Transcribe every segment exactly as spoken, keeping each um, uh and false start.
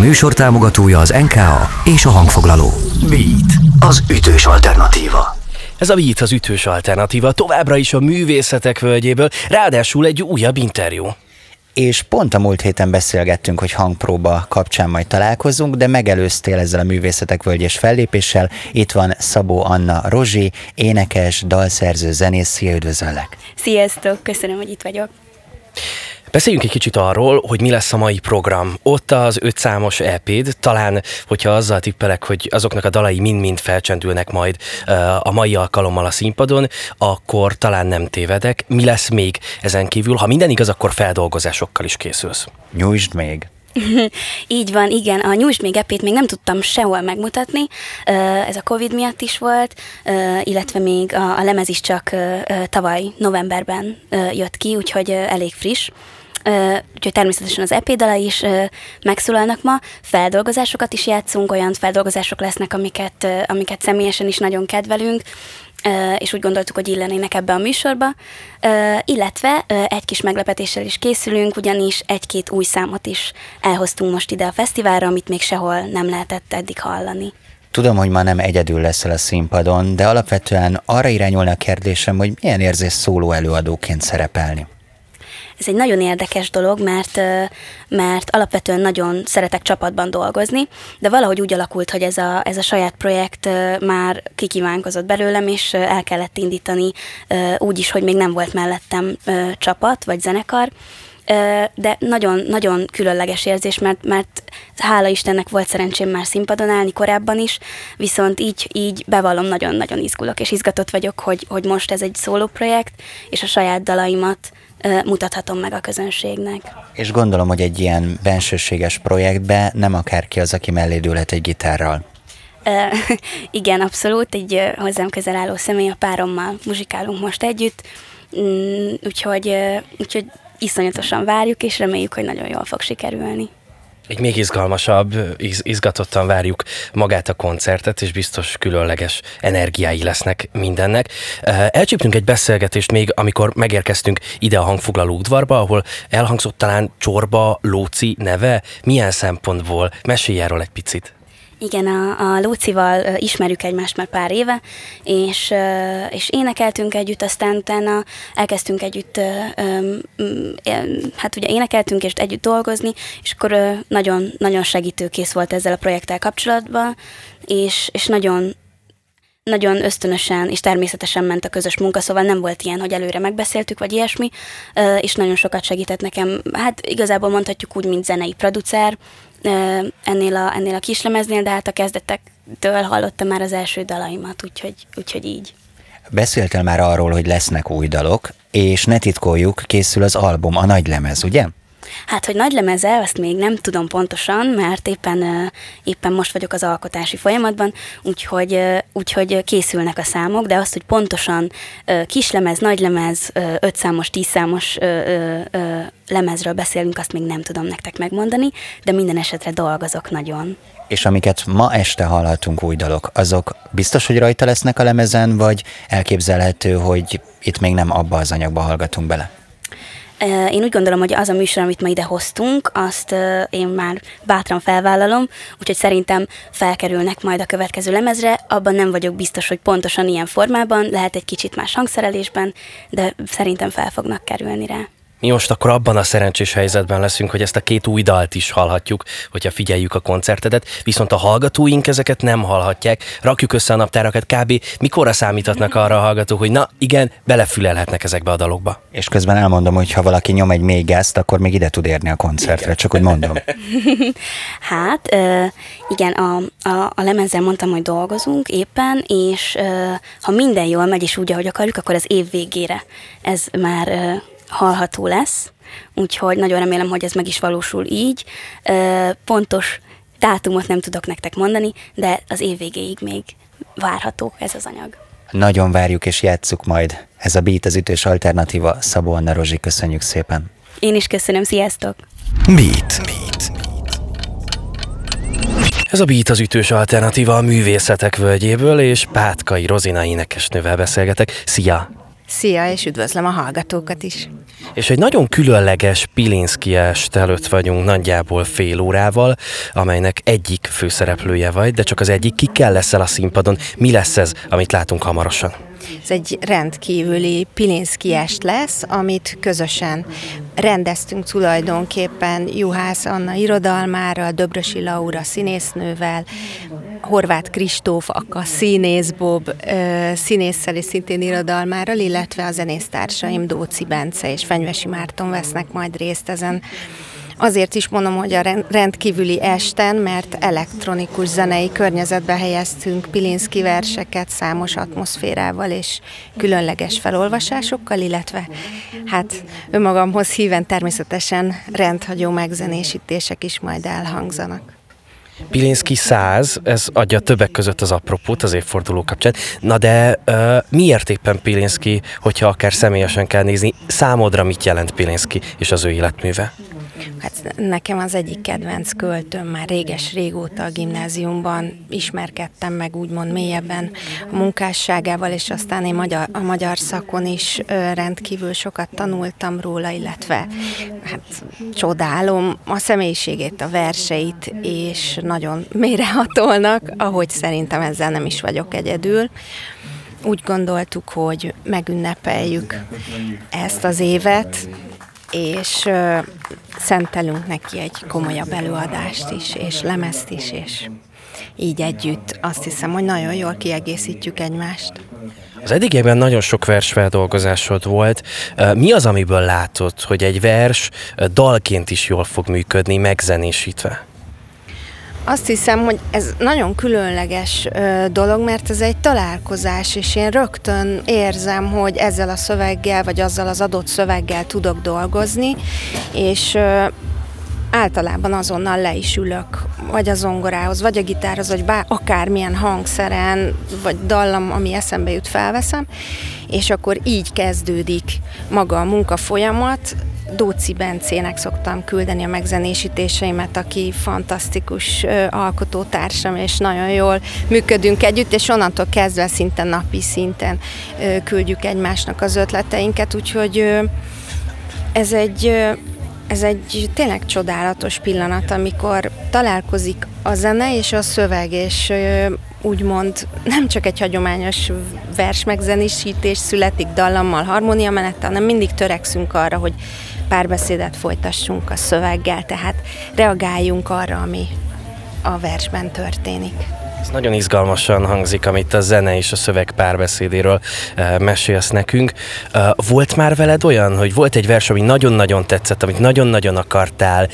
műsor támogatója az en ká á és a hangfoglaló. Beat, az ütős alternatíva. Ez a Beat az ütős alternatíva, továbbra is a Művészetek Völgyéből, ráadásul egy újabb interjú. És pont a múlt héten beszélgettünk, hogy hangpróba kapcsán majd találkozunk, de megelőztél ezzel a Művészetek Völgyes fellépéssel. Itt van Szabó Anna Rozsi, énekes, dalszerző, zenész. Szia, üdvözöllek! Sziasztok, köszönöm, hogy itt vagyok. Beszéljünk egy kicsit arról, hogy mi lesz a mai program. Ott az öt számos é pé-d, talán, hogyha azzal tippelek, hogy azoknak a dalai mind-mind felcsendülnek majd a mai alkalommal a színpadon, akkor talán nem tévedek. Mi lesz még ezen kívül? Ha minden igaz, akkor feldolgozásokkal is készülsz. Nyújtsd még! Így van, igen, a Nyújtsd még é pé-t még nem tudtam sehol megmutatni, ez a Covid miatt is volt, illetve még a lemez is csak tavaly novemberben jött ki, úgyhogy elég friss. Uh, úgyhogy természetesen az é pé dalai is uh, megszólalnak ma, feldolgozásokat is játszunk, olyan feldolgozások lesznek, amiket, uh, amiket személyesen is nagyon kedvelünk, uh, és úgy gondoltuk, hogy illenének ebbe a műsorba, uh, illetve uh, egy kis meglepetéssel is készülünk, ugyanis egy-két új számot is elhoztunk most ide a fesztiválra, amit még sehol nem lehetett eddig hallani. Tudom, hogy ma nem egyedül leszel a színpadon, de alapvetően arra irányulna a kérdésem, hogy milyen érzés szóló előadóként szerepelni. Ez egy nagyon érdekes dolog, mert, mert alapvetően nagyon szeretek csapatban dolgozni, de valahogy úgy alakult, hogy ez a, ez a saját projekt már kikívánkozott belőlem, és el kellett indítani úgy is, hogy még nem volt mellettem csapat vagy zenekar, de nagyon-nagyon különleges érzés, mert, mert hála Istennek volt szerencsém már színpadon állni korábban is, viszont így, így bevallom, nagyon-nagyon izgulok, és izgatott vagyok, hogy, hogy most ez egy szóló projekt, és a saját dalaimat mutathatom meg a közönségnek. És gondolom, hogy egy ilyen bensőséges projektbe nem akárki az, aki mellé dőlhet egy gitárral. Igen, abszolút, egy hozzám közel álló személy, a párommal muzsikálunk most együtt, úgyhogy, úgyhogy iszonyatosan várjuk, és reméljük, hogy nagyon jól fog sikerülni. Egy még izgalmasabb, izgatottan várjuk magát a koncertet, és biztos különleges energiái lesznek mindennek. Elcsíptünk egy beszélgetést még, amikor megérkeztünk ide a hangfoglaló udvarba, ahol elhangzott talán Csorba Lóci neve. Milyen szempontból? Mesélj erről egy picit. Igen, a, a Lócival ismerjük egymást már pár éve, és, és énekeltünk együtt, aztán utána elkezdtünk együtt, hát ugye énekeltünk és együtt dolgozni, és akkor nagyon, nagyon segítőkész volt ezzel a projekttel kapcsolatban, és, és nagyon, nagyon ösztönösen és természetesen ment a közös munka, szóval nem volt ilyen, hogy előre megbeszéltük, vagy ilyesmi, és nagyon sokat segített nekem, hát igazából mondhatjuk úgy, mint zenei producer, ennél a, ennél a kislemeznél, de hát a kezdetektől hallottam már az első dalaimat, úgyhogy, úgyhogy így. Beszéltél már arról, hogy lesznek új dalok, és ne titkoljuk, készül az album, a nagylemez, ugye? Hát, hogy nagy lemeze, azt még nem tudom pontosan, mert éppen, éppen most vagyok az alkotási folyamatban, úgyhogy, úgyhogy készülnek a számok, de azt, hogy pontosan kislemez, nagylemez, ötszámos, tízszámos lemezről beszélünk, azt még nem tudom nektek megmondani, de minden esetre dolgozok nagyon. És amiket ma este hallhatunk új dalok, azok biztos, hogy rajta lesznek a lemezen, vagy elképzelhető, hogy itt még nem abba az anyagba hallgatunk bele? Én úgy gondolom, hogy az a műsor, amit ma ide hoztunk, azt én már bátran felvállalom, úgyhogy szerintem felkerülnek majd a következő lemezre. Abban nem vagyok biztos, hogy pontosan ilyen formában, lehet egy kicsit más hangszerelésben, de szerintem fel fognak kerülni rá. Mi most akkor abban a szerencsés helyzetben leszünk, hogy ezt a két új dalt is hallhatjuk, hogyha figyeljük a koncertedet, viszont a hallgatóink ezeket nem hallhatják. Rakjuk össze a naptárakat, kb. Mikorra számíthatnak arra a hallgatók, hogy na igen, belefülelhetnek ezekbe a dalokba. És közben elmondom, hogy ha valaki nyom egy mélygázt, akkor még ide tud érni a koncertre, igen. Csak úgy mondom. Hát, ö, igen, a, a, a lemezzel mondtam, hogy dolgozunk éppen, és ö, ha minden jól megy, és úgy, ahogy akarjuk, akkor az év végére ez már... Ö, hallható lesz, úgyhogy nagyon remélem, hogy ez meg is valósul így. Pontos dátumot nem tudok nektek mondani, de az év végéig még várható ez az anyag. Nagyon várjuk és játsszuk majd. Ez a Beat az ütős alternatíva. Szabó Anna Rozsi, köszönjük szépen. Én is köszönöm, sziasztok! Beat. Beat. Ez a Beat az ütős alternatíva a Művészetek Völgyéből, és Pátkai Rozina énekesnővel beszélgetek. Szia! Szia, és üdvözlöm a hallgatókat is! És egy nagyon különleges Pilinszky est előtt vagyunk nagyjából fél órával, amelynek egyik főszereplője vagy, de csak az egyik. Ki kell leszel a színpadon? Mi lesz ez, amit látunk hamarosan? Ez egy rendkívüli Pilinszky est lesz, amit közösen rendeztünk tulajdonképpen Juhász Anna irodalmára, Döbrösi Laura színésznővel, Horváth Kristóf, a színészbob színésszel és szintén irodalmáról, illetve a zenésztársaim Dóci Bence és Fenyvesi Márton vesznek majd részt ezen. Azért is mondom, hogy a rendkívüli esten, mert elektronikus zenei környezetbe helyeztünk Pilinszky verseket számos atmoszférával és különleges felolvasásokkal, illetve hát önmagamhoz híven természetesen rendhagyó megzenésítések is majd elhangzanak. Pilinszky száz, ez adja többek között az apropót az évforduló kapcsán. Na de uh, miért éppen Pilinszky, hogyha akár személyesen kell nézni, számodra mit jelent Pilinszky és az ő életműve? Hát nekem az egyik kedvenc költőm, már réges-régóta a gimnáziumban ismerkedtem meg úgymond mélyebben a munkásságával, és aztán én magyar, a magyar szakon is rendkívül sokat tanultam róla, illetve hát csodálom a személyiségét, a verseit, és nagyon mélyrehatolnak, ahogy szerintem ezzel nem is vagyok egyedül. Úgy gondoltuk, hogy megünnepeljük ezt az évet, és ö, szentelünk neki egy komolyabb előadást is, és lemezt is, és így együtt azt hiszem, hogy nagyon jól kiegészítjük egymást. Az eddigében nagyon sok versfeldolgozásod volt. Mi az, amiből látod, hogy egy vers dalként is jól fog működni, megzenésítve? Azt hiszem, hogy ez nagyon különleges dolog, mert ez egy találkozás, és én rögtön érzem, hogy ezzel a szöveggel, vagy azzal az adott szöveggel tudok dolgozni, és általában azonnal le is ülök, vagy a zongorához, vagy a gitárhoz, vagy bár, akármilyen hangszeren, vagy dallam, ami eszembe jut, felveszem, és akkor így kezdődik maga a munkafolyamat. Dóci Bencének szoktam küldeni a megzenésítéseimet, aki fantasztikus alkotótársam, és nagyon jól működünk együtt, és onnantól kezdve szinte napi szinten küldjük egymásnak az ötleteinket, úgyhogy ez egy, ez egy tényleg csodálatos pillanat, amikor találkozik a zene és a szöveg, és úgymond nem csak egy hagyományos vers megzenésítés születik dallammal, harmóniamenettel, hanem mindig törekszünk arra, hogy párbeszédet folytassunk a szöveggel, tehát reagáljunk arra, ami a versben történik. Ez nagyon izgalmasan hangzik, amit a zene és a szöveg párbeszédéről mesélsz nekünk. Volt már veled olyan, hogy volt egy vers, ami nagyon-nagyon tetszett, amit nagyon-nagyon akartál,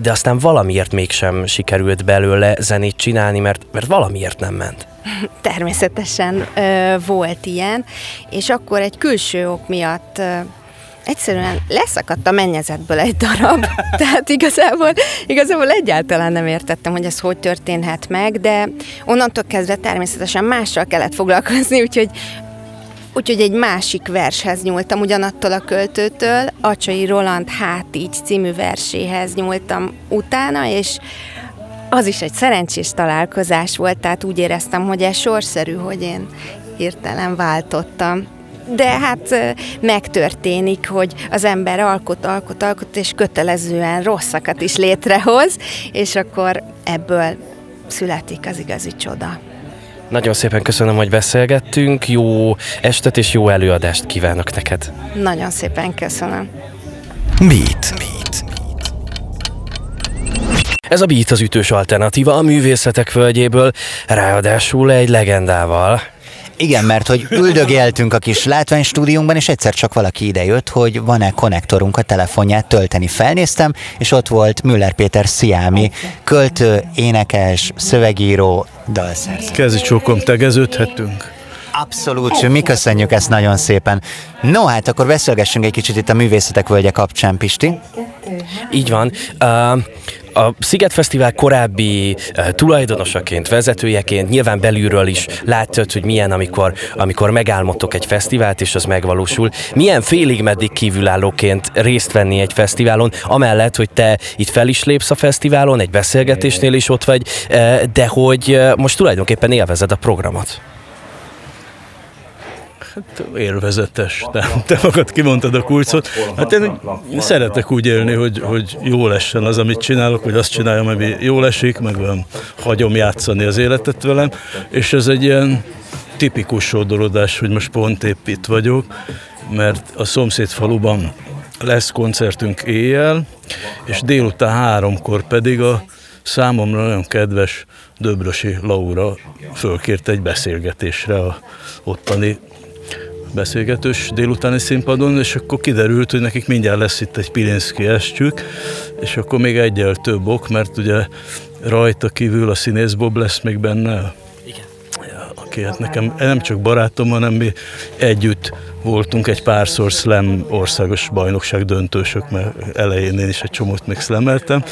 de aztán valamiért mégsem sikerült belőle zenét csinálni, mert, mert valamiért nem ment? Természetesen ö, volt ilyen, és akkor egy külső ok miatt... Ö, Egyszerűen leszakadt a mennyezetből egy darab, tehát igazából, igazából egyáltalán nem értettem, hogy ez hogy történhet meg, de onnantól kezdve természetesen mással kellett foglalkozni, úgyhogy, úgyhogy egy másik vershez nyúltam, ugyanattól a költőtől, Acsai Roland Hát így című verséhez nyúltam utána, és az is egy szerencsés találkozás volt, tehát úgy éreztem, hogy ez sorszerű, hogy én hirtelen váltottam. De hát megtörténik, hogy az ember alkot, alkot, alkot, és kötelezően rosszakat is létrehoz, és akkor ebből születik az igazi csoda. Nagyon szépen köszönöm, hogy beszélgettünk, jó estet és jó előadást kívánok neked. Nagyon szépen köszönöm. Beat. Beat. Ez a Beat az ütős alternatíva a Művészetek Völgyéből, ráadásul egy legendával. Igen, mert hogy üldögéltünk a kis látványstúdiónkban, és egyszer csak valaki idejött, hogy van-e konnektorunk a telefonját tölteni. Felnéztem, és ott volt Müller Péter Sziámi, költő, énekes, szövegíró, dalszerző. Kezi csókom, tegeződhettünk. Abszolút, mi köszönjük ezt nagyon szépen. No, hát akkor beszélgessünk egy kicsit itt a Művészetek Völgye kapcsán, Pisti. Így van. Uh... A Sziget Fesztivál korábbi uh, tulajdonosaként, vezetőjeként nyilván belülről is látod, hogy milyen, amikor, amikor megálmodtok egy fesztivált, és az megvalósul. Milyen félig meddig kívülállóként részt venni egy fesztiválon, amellett, hogy te itt fel is lépsz a fesztiválon, egy beszélgetésnél is ott vagy, de hogy most tulajdonképpen élvezed a programot. Hát élvezetes, nem? Te magad kimondtad a kulcsot. Hát én szeretek úgy élni, hogy, hogy jól essen az, amit csinálok, hogy azt csináljam, ami jól esik, meg hagyom játszani az életet velem, és ez egy ilyen tipikus sodródás, hogy most pont épp itt vagyok, mert a szomszéd faluban lesz koncertünk éjjel, és délután háromkor pedig a számomra nagyon kedves Döbrösi Laura fölkért egy beszélgetésre a ottani beszélgetős délutáni színpadon, és akkor kiderült, hogy nekik mindjárt lesz itt egy Pilinszky estjük, és akkor még egyel több ok, mert ugye rajta kívül a színész Bob lesz még benne, aki hát nekem nem csak barátom, hanem mi együtt voltunk egy párszor slam országos bajnokság döntősök, mert elején én is egy csomót még slameltem,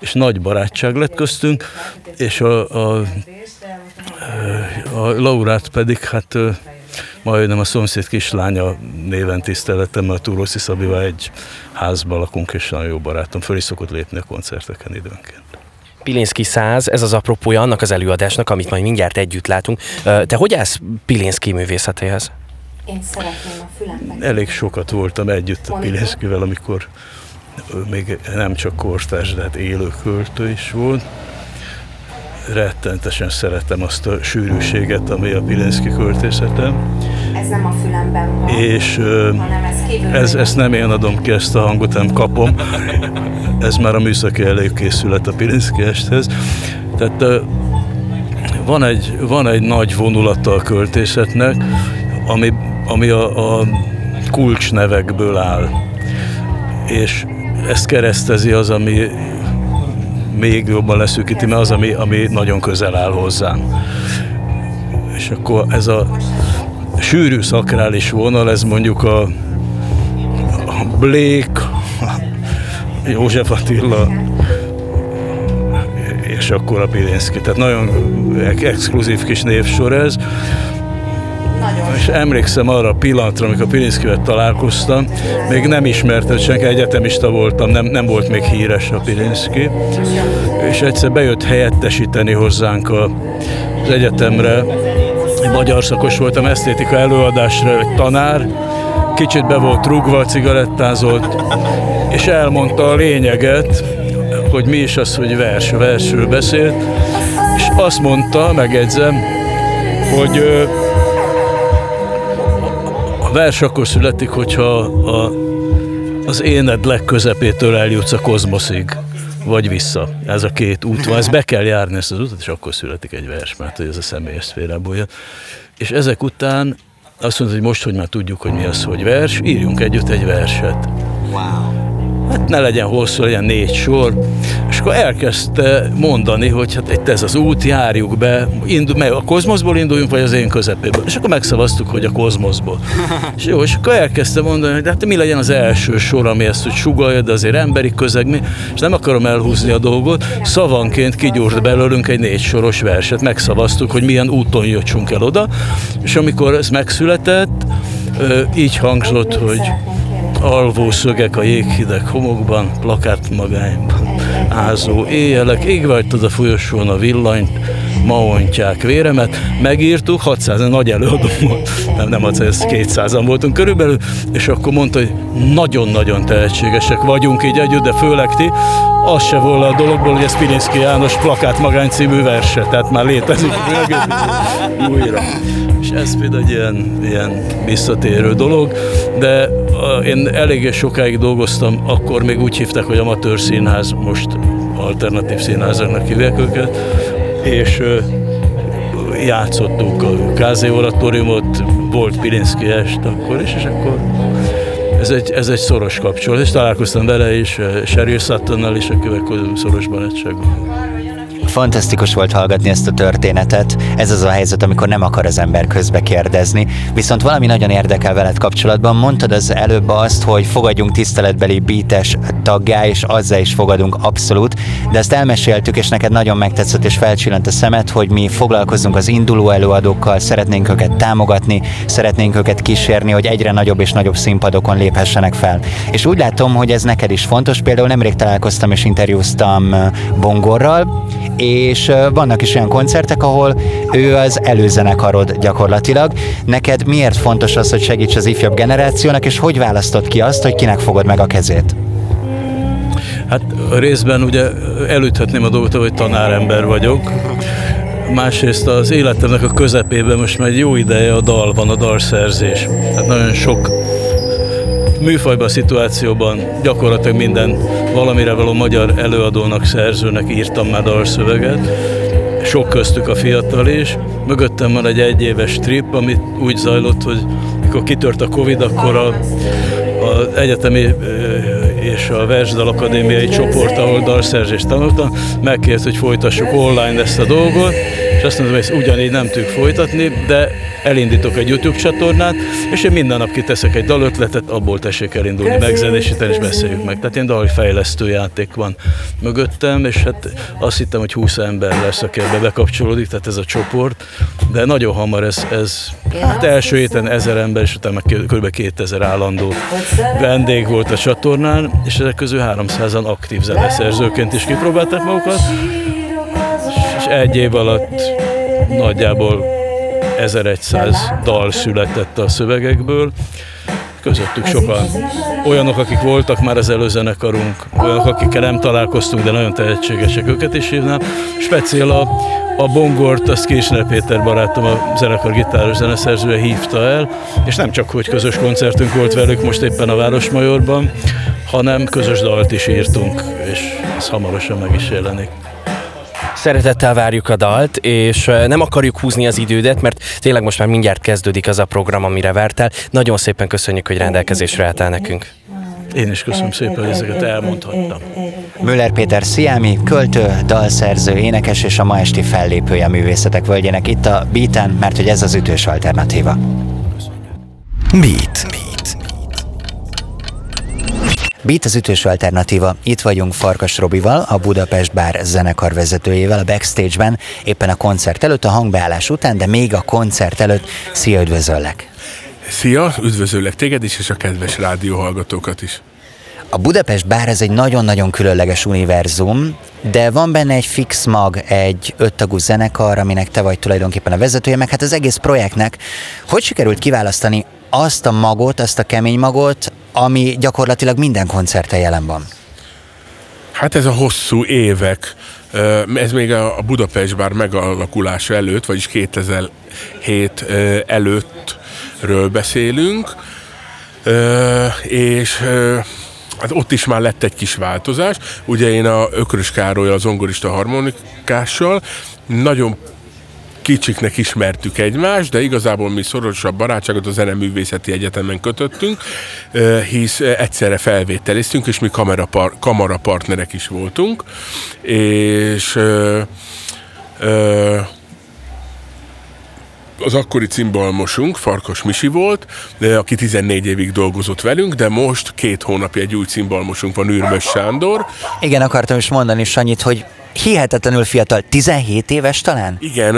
és nagy barátság lett köztünk, és a, a, a Laurát pedig hát majdnem a szomszéd kislánya néven tiszteletem, mert a Túrosi Szabival egy házban lakunk, és nagyon jó barátom, föl is szokott lépni a koncerteken időnként. Pilinszky száz, ez az apropója annak az előadásnak, amit majd mindjárt együtt látunk. Te hogy állsz Pilinszky művészetéhez? Én szeretném a fülembe. Elég sokat voltam együtt a Pilinszkyvel, amikor még nem csak kortárs, de hát élő költő is volt. Rettentesen szeretem azt a sűrűséget, ami a Pilinszky költészetem. Ez nem a fülemben van, és, hanem ez kívül. Ez, ezt nem én adom ki, ezt a hangot nem kapom. Ez már a műszaki előkészület a Pilinszky esthez. Tehát van egy, van egy nagy vonulata a költészetnek, ami, ami a, a kulcsnevekből áll. És ezt keresztezi az, ami még jobban leszűkíti, mert az, ami, ami nagyon közel áll hozzám. És akkor ez a sűrű szakrális vonal, ez mondjuk a, a Blake, József Attila, és akkor a Pilinszky. Tehát nagyon exkluzív kis névsor ez. Nagyon. És emlékszem arra a pillanatra, amikor a Pilinszkyvel találkoztam, még nem ismertem senki, egyetemista voltam, nem, nem volt még híres a Pilinszky, és egyszer bejött helyettesíteni hozzánk az egyetemre, magyar szakos voltam, esztétika előadásra, egy tanár, kicsit be volt rúgva, cigarettázott, és elmondta a lényeget, hogy mi is az, hogy vers, versről beszélt, és azt mondta, megjegyzem, hogy a vers akkor születik, hogyha a, az éned legközepétől eljutsz a kozmoszig, vagy vissza. Ez a két út van, ezt be kell járni, ezt az utat, és akkor születik egy vers, mert hogy ez a személyes szférából jön. És ezek után azt mondta, hogy most, hogy már tudjuk, hogy mi az, hogy vers, írjunk együtt egy verset. Hát ne legyen hosszú, legyen négy sor. És akkor elkezdte mondani, hogy hát itt ez az út, járjuk be, indul, a kozmoszból induljunk, vagy az én közepéből. És akkor megszavaztuk, hogy a kozmoszból. És jó, és akkor elkezdte mondani, hogy hát mi legyen az első sor, ami ezt úgy sugallja, de azért emberi közeg mi, és nem akarom elhúzni a dolgot, szavanként kigyúrt belőlünk egy négy soros verset, megszavaztuk, hogy milyen úton jötsünk el oda, és amikor ez megszületett, így hangzott, hogy alvó szögek a jéghideg homokban, plakát magányban, ázó éjjelek, égvágytad a folyosón a villanyt, ma ontják véremet. Megírtuk, hatszáz, nagy előadó volt, nem, nem hatszáz, kétszázan voltunk körülbelül, és akkor mondta, hogy nagyon-nagyon tehetségesek vagyunk így együtt, de főleg ti, az se volna a dologból, hogy ez Pilinszky János Plakát Magány című verse, tehát már létezik újra. És ez például egy ilyen, ilyen visszatérő dolog, de én eléggé sokáig dolgoztam, akkor még úgy hívták, hogy amatőr színház, most alternatív színházaknak hívják őket, és játszottuk a Kázi Oratóriumot, volt Pilinszky est akkor is, és akkor ez egy, ez egy szoros kapcsolat, és találkoztam vele is, Sheryl Suttonnal is, akivel szoros barátságban. Fantasztikus volt hallgatni ezt a történetet, ez az a helyzet, amikor nem akar az ember közbe kérdezni, viszont valami nagyon érdekel veled kapcsolatban, mondtad az előbb azt, hogy fogadjunk tiszteletbeli beates taggá, és azzá is fogadunk abszolút, de ezt elmeséltük, és neked nagyon megtetszett, és felcsillant a szemed, hogy mi foglalkozunk az induló előadókkal, szeretnénk őket támogatni, szeretnénk őket kísérni, hogy egyre nagyobb és nagyobb színpadokon léphessenek fel. És úgy látom, hogy ez neked is fontos, például nemrég találkoztam és interjúztam Bongorral, és vannak is olyan koncertek, ahol ő az előzenekarod gyakorlatilag. Neked miért fontos az, hogy segíts az ifjabb generációnak, és hogy választod ki azt, hogy kinek fogod meg a kezét? Hát részben ugye elüthetném a dolgot, hogy tanárember vagyok. Másrészt az életemnek a közepében most már egy jó ideje a dal van, a dalszerzés. Hát nagyon sok műfajban, szituációban gyakorlatilag minden valamire való magyar előadónak, szerzőnek írtam már dalszöveget. Sok köztük a fiatal is. Mögöttem van egy egyéves trip, amit úgy zajlott, hogy mikor kitört a Covid, akkor a, a egyetemi és a Versdal Akadémiai csoport, ahol dalszerzést tanultam, megkért, hogy folytassuk online ezt a dolgot, és azt mondom, hogy ezt ugyanígy nem tudjuk folytatni, de elindítok egy YouTube csatornát, és én minden nap kiteszek egy dalötletet, abból tessék elindulni, megzenésíteni, és beszéljük meg. Tehát ilyen dalfejlesztő játék van mögöttem, és hát azt hittem, hogy húsz ember lesz, aki ebbe bekapcsolódik, tehát ez a csoport, de nagyon hamar ez, ez hát első héten ezer ember, és utána kb. kétezer állandó vendég volt a csatornán, és ezek közül háromszázan aktív zeneszerzőként is kipróbálták magukat, és egy év alatt nagyjából ezerszáz dal született a szövegekből, közöttük sokan olyanok, akik voltak már az előzenekarunk, olyanok, akikkel nem találkoztunk, de nagyon tehetségesek, őket is hívnám. Speciál a, a bongort, azt Késner Péter barátom, a zenekar gitáros zeneszerzője hívta el, és nem csak, hogy közös koncertünk volt velük most éppen a Városmajorban, hanem közös dalt is írtunk, és ez hamarosan meg is jelenik. Szeretettel várjuk a dalt, és nem akarjuk húzni az idődet, mert tényleg most már mindjárt kezdődik az a program, amire vártál. Nagyon szépen köszönjük, hogy rendelkezésre álltál nekünk. Én is köszönöm szépen, hogy ezeket elmondhattam. Müller Péter Sziámi, költő, dalszerző, énekes és a ma esti fellépője a Művészetek Völgyének itt a Beaten, mert hogy ez az ütős alternatíva. Beat. Beat az ütős alternatíva. Itt vagyunk Farkas Robival, a Budapest Bár zenekarvezetőjével a backstage-ben, éppen a koncert előtt, a hangbeállás után, de még a koncert előtt. Szia, üdvözöllek! Szia, üdvözöllek téged is, és a kedves rádióhallgatókat is. A Budapest Bár ez egy nagyon-nagyon különleges univerzum, de van benne egy fix mag, egy öttagú zenekar, aminek te vagy tulajdonképpen a vezetője, meg hát az egész projektnek. Hogy sikerült kiválasztani azt a magot, azt a kemény magot, ami gyakorlatilag minden koncerten jelen van? Hát ez a hosszú évek, ez még a Budapest Bár megalakulása előtt, vagyis kétezer-hét előttről beszélünk, és hát ott is már lett egy kis változás. Ugye én a Ökrös Károly, a zongorista harmonikással nagyon kicsiknek ismertük egymást, de igazából mi szorosabb barátságot a Zeneművészeti Egyetemen kötöttünk, hisz egyszerre felvételiztünk, és mi kamerapar- kamerapartnerek is voltunk, és ö, ö, az akkori cimbalmosunk, Farkas Misi volt, aki tizennégy évig dolgozott velünk, de most két hónapja egy új cimbalmosunk van, Ürmös Sándor. Igen, akartam is mondani, Sanyit, hogy hihetetlenül fiatal, tizenhét éves talán? Igen,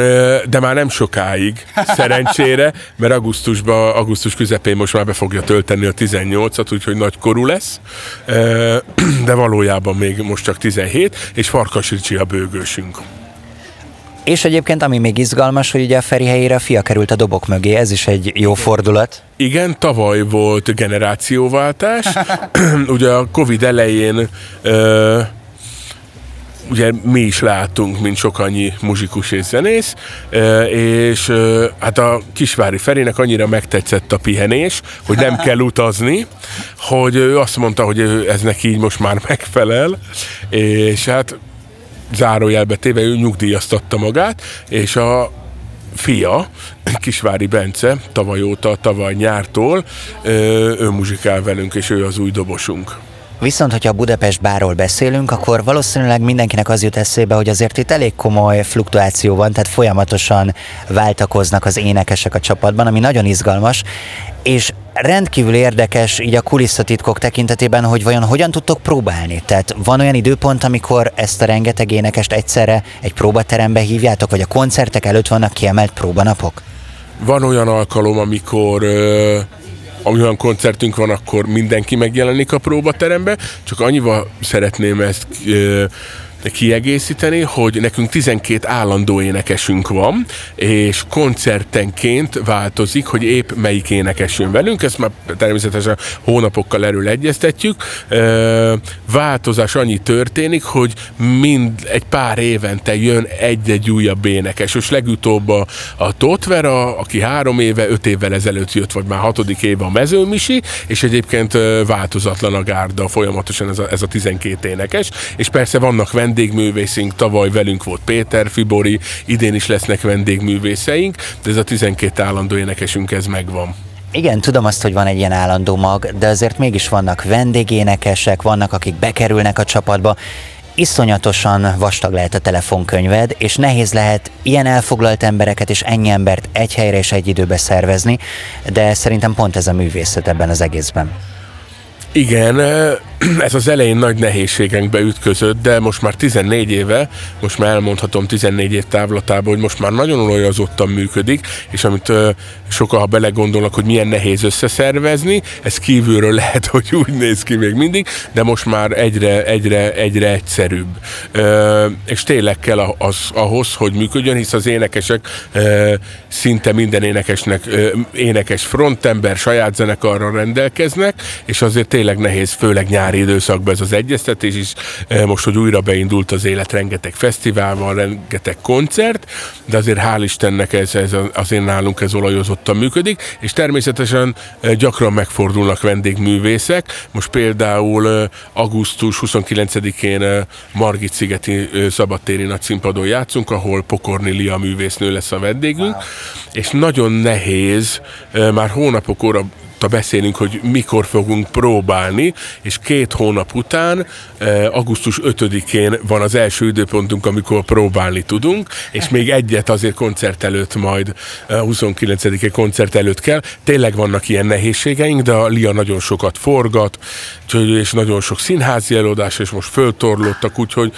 de már nem sokáig, szerencsére, mert augusztusban, augusztus közepén most már be fogja tölteni a tizennyolcat, úgyhogy nagykorú lesz, de valójában még most csak tizenhét, és Farkas Ricsi a bőgősünk. És egyébként, ami még izgalmas, hogy ugye a Feri helyére a fia került a dobok mögé, ez is egy jó fordulat. Igen, tavaly volt generációváltás, ugye a Covid elején ö, ugye mi is láttunk, mint sokannyi muzsikus és zenész, és hát a Kisvári Ferének annyira megtetszett a pihenés, hogy nem kell utazni, hogy ő azt mondta, hogy ez neki így most már megfelel, és hát zárójelbe téve ő nyugdíjaztatta magát, és a fia, Kisvári Bence, tavaly óta, tavaly nyártól ő muzsikál velünk, és ő az új dobosunk. Viszont, hogyha a Budapest Bárról beszélünk, akkor valószínűleg mindenkinek az jut eszébe, hogy azért itt elég komoly fluktuáció van, tehát folyamatosan váltakoznak az énekesek a csapatban, ami nagyon izgalmas, és rendkívül érdekes így a kulisszatitkok tekintetében, hogy vajon hogyan tudtok próbálni. Tehát van olyan időpont, amikor ezt a rengeteg énekest egyszerre egy próbaterembe hívjátok, vagy a koncertek előtt vannak kiemelt próbanapok? Van olyan alkalom, amikor... Ö- olyan koncertünk van, akkor mindenki megjelenik a próbaterembe, csak annyival szeretném ezt ö, kiegészíteni, hogy nekünk tizenkét állandó énekesünk van, és koncertenként változik, hogy épp melyik énekes jön velünk, ezt már természetesen hónapokkal erről egyeztetjük. Változás annyi történik, hogy mind egy pár évente jön egy-egy újabb énekes, és legutóbb a, a Tóth Vera, aki három éve, öt évvel ezelőtt jött, vagy már hatodik éve a Mező Misi, és egyébként változatlan a gárda, folyamatosan ez a, ez a tizenkét énekes, és persze vannak vendégművészünk, tavaly velünk volt Péter Fibori, idén is lesznek vendégművészeink, de ez a tizenkét állandó énekesünk, ez megvan. Igen, tudom azt, hogy van egy ilyen állandó mag, de azért mégis vannak vendégénekesek, vannak, akik bekerülnek a csapatba. Iszonyatosan vastag lehet a telefonkönyved, és nehéz lehet ilyen elfoglalt embereket és ennyi embert egy helyre és egy időbe szervezni, de szerintem pont ez a művészet ebben az egészben. Igen, ez az elején nagy nehézségekbe ütközött, de most már tizennégy éve, most már elmondhatom tizennégy év távlatában, hogy most már nagyon olajozottan működik, és amit sokan, ha belegondolnak, hogy milyen nehéz összeszervezni, ez kívülről lehet, hogy úgy néz ki még mindig, de most már egyre, egyre, egyre egyszerűbb. És tényleg kell az, ahhoz, hogy működjön, hisz az énekesek, szinte minden énekesnek énekes frontember, saját zenekarra rendelkeznek, és azért tényleg nehéz, főleg nyári időszakban ez az egyeztetés is. Most, hogy újra beindult az élet, rengeteg fesztivál van, rengeteg koncert, de azért hál' Istennek ez, ez azért nálunk ez olajozottan működik, és természetesen gyakran megfordulnak vendégművészek. Most például augusztus huszonkilencedikén Margit-szigeti szabadtéri nagy színpadon játszunk, ahol Pokornilia művésznő lesz a vendégünk, wow. És nagyon nehéz, már hónapok óra beszélünk, hogy mikor fogunk próbálni, és két hónap után, augusztus ötödikén van az első időpontunk, amikor próbálni tudunk, és még egyet azért koncert előtt majd, huszonkilencedikén koncert előtt kell. Tényleg vannak ilyen nehézségeink, de a Lia nagyon sokat forgat, és nagyon sok színházi előadás, és most föltorlottak, úgyhogy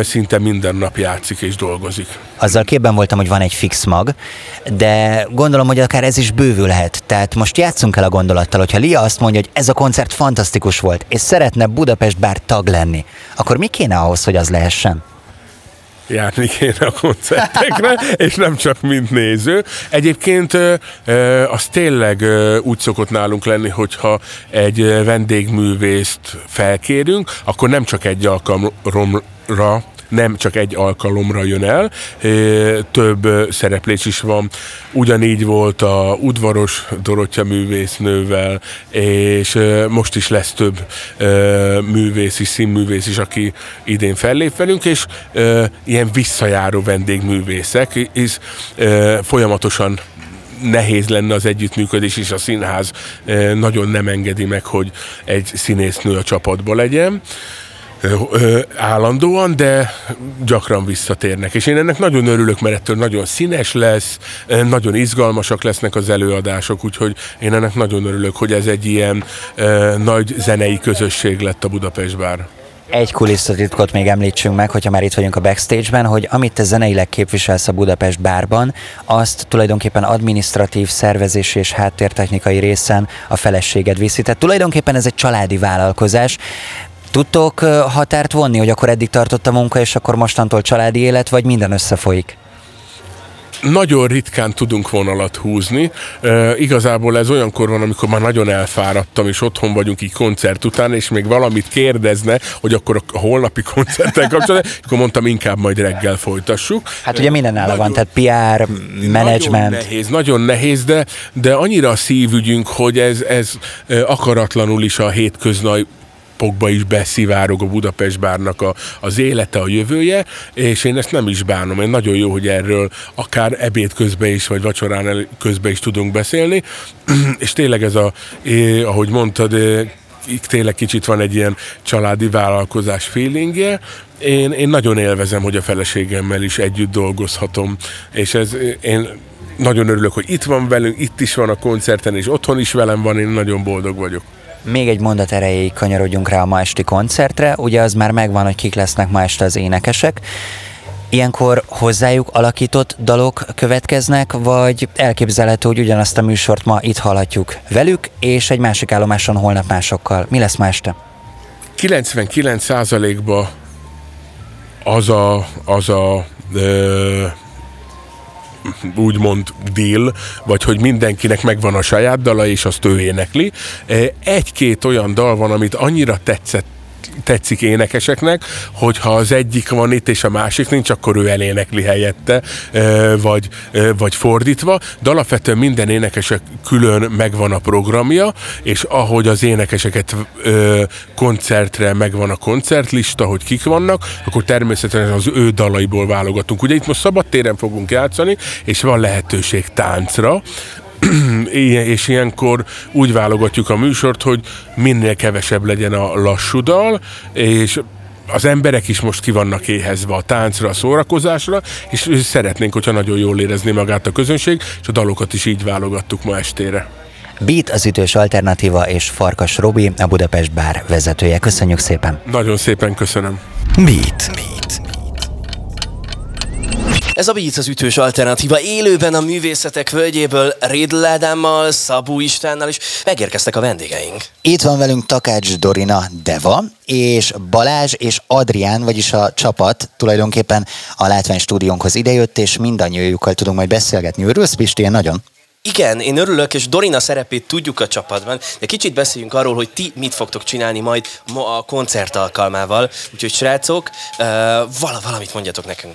szinte minden nap játszik és dolgozik. Azzal képben voltam, hogy van egy fix mag, de gondolom, hogy akár ez is bővülhet. Tehát most játszunk el a gondolattal, hogyha Lia azt mondja, hogy ez a koncert fantasztikus volt, és szeretne Budapest Bár tag lenni, akkor mi kéne ahhoz, hogy az lehessen? Járni kéne a koncertekre, és nem csak mint néző. Egyébként az tényleg úgy szokott nálunk lenni, hogyha egy vendégművészt felkérünk, akkor nem csak egy alkalomra nem csak egy alkalomra jön el, több szereplés is van. Ugyanígy volt a Udvaros Dorottya művésznővel, és most is lesz több művész is, színművész is, aki idén fellép velünk, és ilyen visszajáró vendégművészek, és folyamatosan nehéz lenne az együttműködés, és a színház nagyon nem engedi meg, hogy egy színésznő a csapatba legyen állandóan, de gyakran visszatérnek. És én ennek nagyon örülök, mert ettől nagyon színes lesz, nagyon izgalmasak lesznek az előadások, úgyhogy én ennek nagyon örülök, hogy ez egy ilyen uh, nagy zenei közösség lett a Budapest Bár. Egy kulisszatitkot még említsünk meg, hogyha már itt vagyunk a backstage-ben, hogy amit te zeneileg képviselsz a Budapest Bárban, azt tulajdonképpen adminisztratív, szervezési és háttértechnikai részen a feleséged viszi. Tehát tulajdonképpen ez egy családi vállalkozás. Tudtok határt vonni, hogy akkor eddig tartott a munka, és akkor mostantól családi élet, vagy minden összefolyik? Nagyon ritkán tudunk vonalat húzni. E, igazából ez olyankor van, amikor már nagyon elfáradtam, és otthon vagyunk így koncert után, és még valamit kérdezne, hogy akkor a holnapi koncerttel kapcsolatban, akkor mondtam, inkább majd reggel folytassuk. Hát ugye minden nála van, tehát pé er, menedzsment. Nagyon nehéz, nagyon nehéz, de, de annyira a szívügyünk, hogy ez, ez akaratlanul is a hétköznapi pokba is beszivárog a Budapest Bárnak a, az élete, a jövője, és én ezt nem is bánom. Én nagyon jó, hogy erről akár ebéd közben is, vagy vacsorán el, közben is tudunk beszélni, és tényleg ez a, eh, ahogy mondtad, eh, tényleg kicsit van egy ilyen családi vállalkozás feelingje. Én, én nagyon élvezem, hogy a feleségemmel is együtt dolgozhatom, és ez én nagyon örülök, hogy itt van velünk, itt is van a koncerten, és otthon is velem van, én nagyon boldog vagyok. Még egy mondat erejéig kanyarodjunk rá a ma esti koncertre, ugye az már megvan, hogy kik lesznek ma este az énekesek. Ilyenkor hozzájuk alakított dalok következnek, vagy elképzelhető, hogy ugyanazt a műsort ma itt hallhatjuk velük, és egy másik állomáson holnap másokkal. Mi lesz ma este? kilencvenkilenc százalékba az a, az a ö, úgymond deal, vagy hogy mindenkinek megvan a saját dala, és azt ő énekli. Egy-két olyan dal van, amit annyira tetszett, tetszik énekeseknek, hogyha az egyik van itt, és a másik nincs, akkor ő elénekli helyette, vagy, vagy fordítva, de alapvetően minden énekesek külön megvan a programja, és ahogy az énekeseket koncertre megvan a koncertlista, hogy kik vannak, akkor természetesen az ő dalaiból válogatunk. Ugye itt most szabadtéren fogunk játszani, és van lehetőség táncra, és ilyenkor úgy válogatjuk a műsort, hogy minél kevesebb legyen a lassú dal, és az emberek is most ki vannak éhezve a táncra, a szórakozásra, és szeretnénk, hogyha nagyon jól érezné magát a közönség, és a dalokat is így válogattuk ma estére. Beat az Ütős Alternatíva és Farkas Robi, a Budapest Bár vezetője. Köszönjük szépen! Nagyon szépen köszönöm! Beat. Beat. Ez a Beat az Ütős Alternatíva élőben a Művészetek Völgyéből Rédl Ádámmal, Szabó Istvánnal is megérkeztek a vendégeink. Itt van velünk Takács Dorina Deva és Balázs és Adrián, vagyis a csapat tulajdonképpen a Látvány stúdiónkhoz idejött, és mindannyiójukkal tudunk majd beszélgetni. Örülsz, Pisti, én nagyon? Igen, én örülök, és Dorina szerepét tudjuk a csapatban, de kicsit beszéljünk arról, hogy ti mit fogtok csinálni majd ma a koncert alkalmával. Úgyhogy srácok, val- valamit mondjatok nekünk.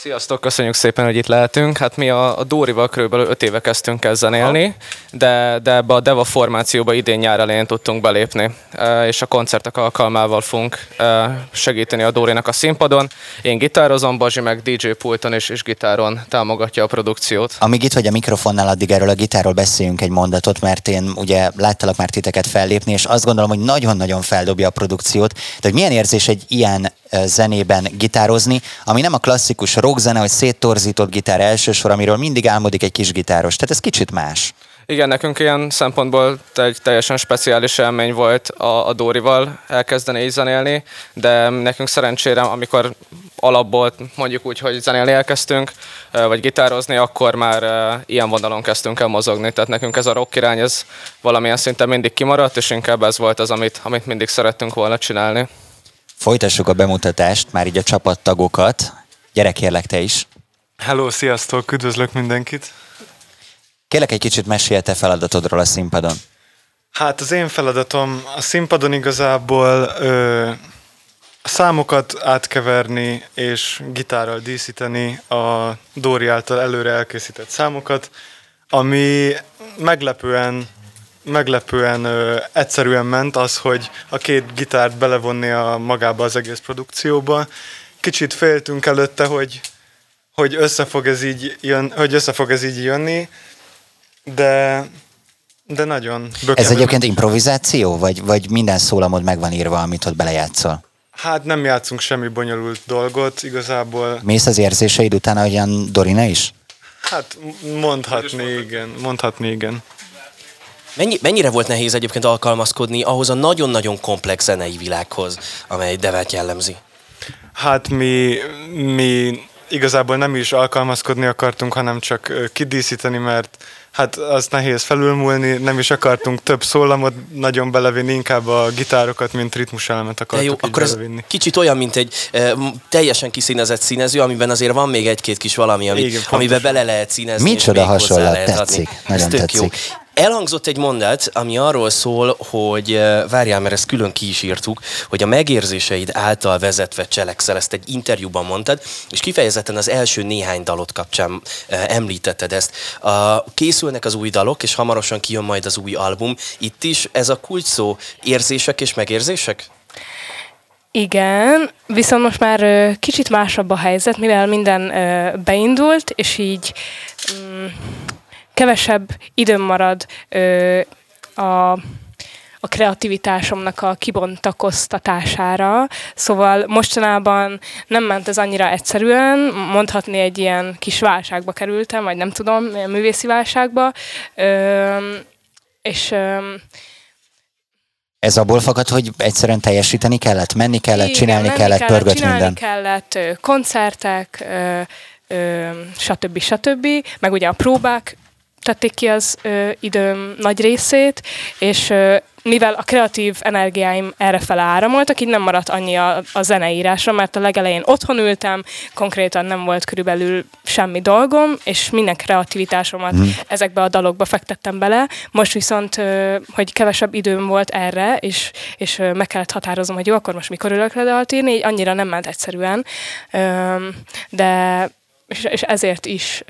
Sziasztok, köszönjük szépen, hogy itt lehetünk. Hát mi a, a Dórival körülbelül öt éve kezdtünk el zenélni, de, de ebbe a Deva formációba idén nyár elején tudtunk belépni, e, és a koncertek alkalmával fogunk e, segíteni a Dórinak a színpadon. Én gitározom, Bazsi meg dé dzsé pulton és, és gitáron támogatja a produkciót. Amíg itt vagy a mikrofonnál, addig erről a gitárról beszéljünk egy mondatot, mert én ugye láttalak már titeket fellépni, és azt gondolom, hogy nagyon-nagyon feldobja a produkciót, de hogy milyen érzés egy ilyen zenében gitározni, ami nem a klasszikus rockzene, hogy széttorzított gitár elsősor, amiről mindig álmodik egy kis gitáros. Tehát ez kicsit más. Igen, nekünk ilyen szempontból egy teljesen speciális élmény volt a, a Dórival elkezdeni így zenélni, de nekünk szerencsére, amikor alapból mondjuk úgy, hogy zenélni elkezdtünk, vagy gitározni, akkor már ilyen vonalon kezdtünk el mozogni. Tehát nekünk ez a rock irány, ez valamilyen szinten mindig kimaradt, és inkább ez volt az, amit, amit mindig szerettünk volna csinálni. Folytassuk a bemutatást, már így a csapattagokat. Gyere, kérlek, te is. Hello, sziasztok, üdvözlök mindenkit. Kérlek, egy kicsit mesélj te feladatodról a színpadon. Hát az én feladatom a színpadon igazából ö, a számokat átkeverni és gitárral díszíteni a Dóri által előre elkészített számokat, ami meglepően... Meglepően ö, egyszerűen ment az, hogy a két gitárt belevonni a magába az egész produkcióba. Kicsit féltünk előtte, hogy, hogy, össze, fog ez így jön, hogy össze fog ez így jönni, de, de nagyon bökevő. Ez egyébként improvizáció, vagy, vagy minden szólamod meg van írva, amit ott belejátszol? Hát nem játszunk semmi bonyolult dolgot, igazából. Mész az érzéseid utána, olyan Dorina is? Hát mondhatni igen, mondhatni igen. Mennyi, mennyire volt nehéz egyébként alkalmazkodni ahhoz a nagyon-nagyon komplex zenei világhoz, amely Devát jellemzi? Hát mi, mi igazából nem is alkalmazkodni akartunk, hanem csak kidíszíteni, mert hát az nehéz felülmúlni, nem is akartunk több szólamot nagyon belevinni, inkább a gitárokat, mint ritmuselemet akartuk. De jó, akkor ez kicsit olyan, mint egy e, teljesen kiszínezett színező, amiben azért van még egy-két kis valami, amit, igen, amiben bele lehet színezni. Micsoda hasonlat, tetszik, nagyon tetszik. Elhangzott egy mondat, ami arról szól, hogy várjál, mert ezt külön ki is írtuk, hogy a megérzéseid által vezetve cselekszel, ezt egy interjúban mondtad, és kifejezetten az első néhány dalot kapcsán említetted ezt. Készülnek az új dalok, és hamarosan kijön majd az új album. Itt is ez a kulcs szó, érzések és megérzések? Igen, viszont most már kicsit másabb a helyzet, mivel minden beindult, és így... Mm, kevesebb időm marad ö, a, a kreativitásomnak a kibontakoztatására, szóval mostanában nem ment ez annyira egyszerűen, mondhatni egy ilyen kis válságba kerültem, vagy nem tudom, művészi válságba, ö, és... Ö, Ez abból fakad, hogy egyszerűen teljesíteni kellett, menni kellett, igen, csinálni kellett, kellett, pörgött csinálni minden. Kellett, koncertek... Ö, Ö, stb. stb. Meg ugye a próbák, tették ki az ö, időm nagy részét, és ö, mivel a kreatív energiáim errefele áramoltak, így nem maradt annyi a, a zeneírásra, mert a legelején otthon ültem, konkrétan nem volt körülbelül semmi dolgom, és minden kreativitásomat mm. ezekbe a dalokba fektettem bele. Most viszont, hogy kevesebb időm volt erre, és, és meg kellett határoznom, hogy jó, akkor most mikor ülök le dalt írni, így annyira nem ment egyszerűen. De és ezért is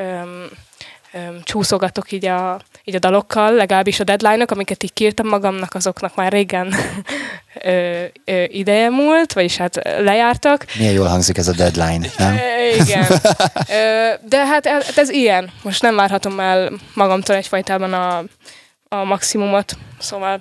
csúszogatok így a, így a dalokkal, legalábbis a deadline-ok, amiket így kiírtam magamnak, azoknak már régen ö, ö, ideje múlt, vagyis hát lejártak. Milyen jól hangzik ez a deadline, nem? Ö, igen. Ö, de hát ez ilyen. Most nem várhatom el magamtól egyfajtában a, a maximumot, szóval...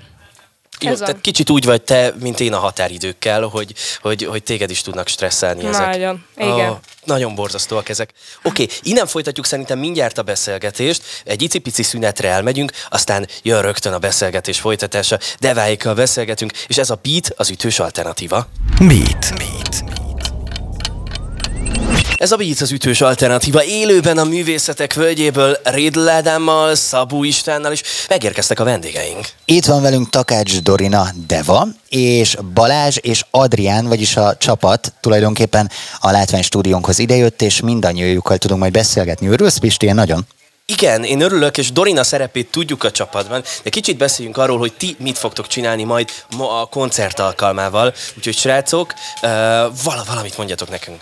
Jó, tehát kicsit úgy vagy te, mint én a határidőkkel, hogy, hogy, hogy téged is tudnak stresszelni nagyon, ezek. Nagyon, igen. Oh, nagyon borzasztóak ezek. Oké, okay, innen folytatjuk szerintem mindjárt a beszélgetést, egy icipici szünetre elmegyünk, aztán jön rögtön a beszélgetés folytatása, Deváékkal beszélgetünk, és ez a Beat az ütős alternatíva. Beat. Beat. Ez a Beat az ütős alternatíva élőben a Művészetek Völgyéből Riedl Ádámmal, Szabó Istvánnal is megérkeztek a vendégeink. Itt van velünk Takács Dorina Deva és Balázs és Adrián, vagyis a csapat tulajdonképpen a látványstúdiónkhoz idejött, és mindannyiójukkal tudunk majd beszélgetni. Örülsz, Pisti, nagyon? Igen, én örülök, és Dorina szerepét tudjuk a csapatban, de kicsit beszéljünk arról, hogy ti mit fogtok csinálni majd ma a koncert alkalmával. Úgyhogy srácok, val- valamit mondjatok nekünk.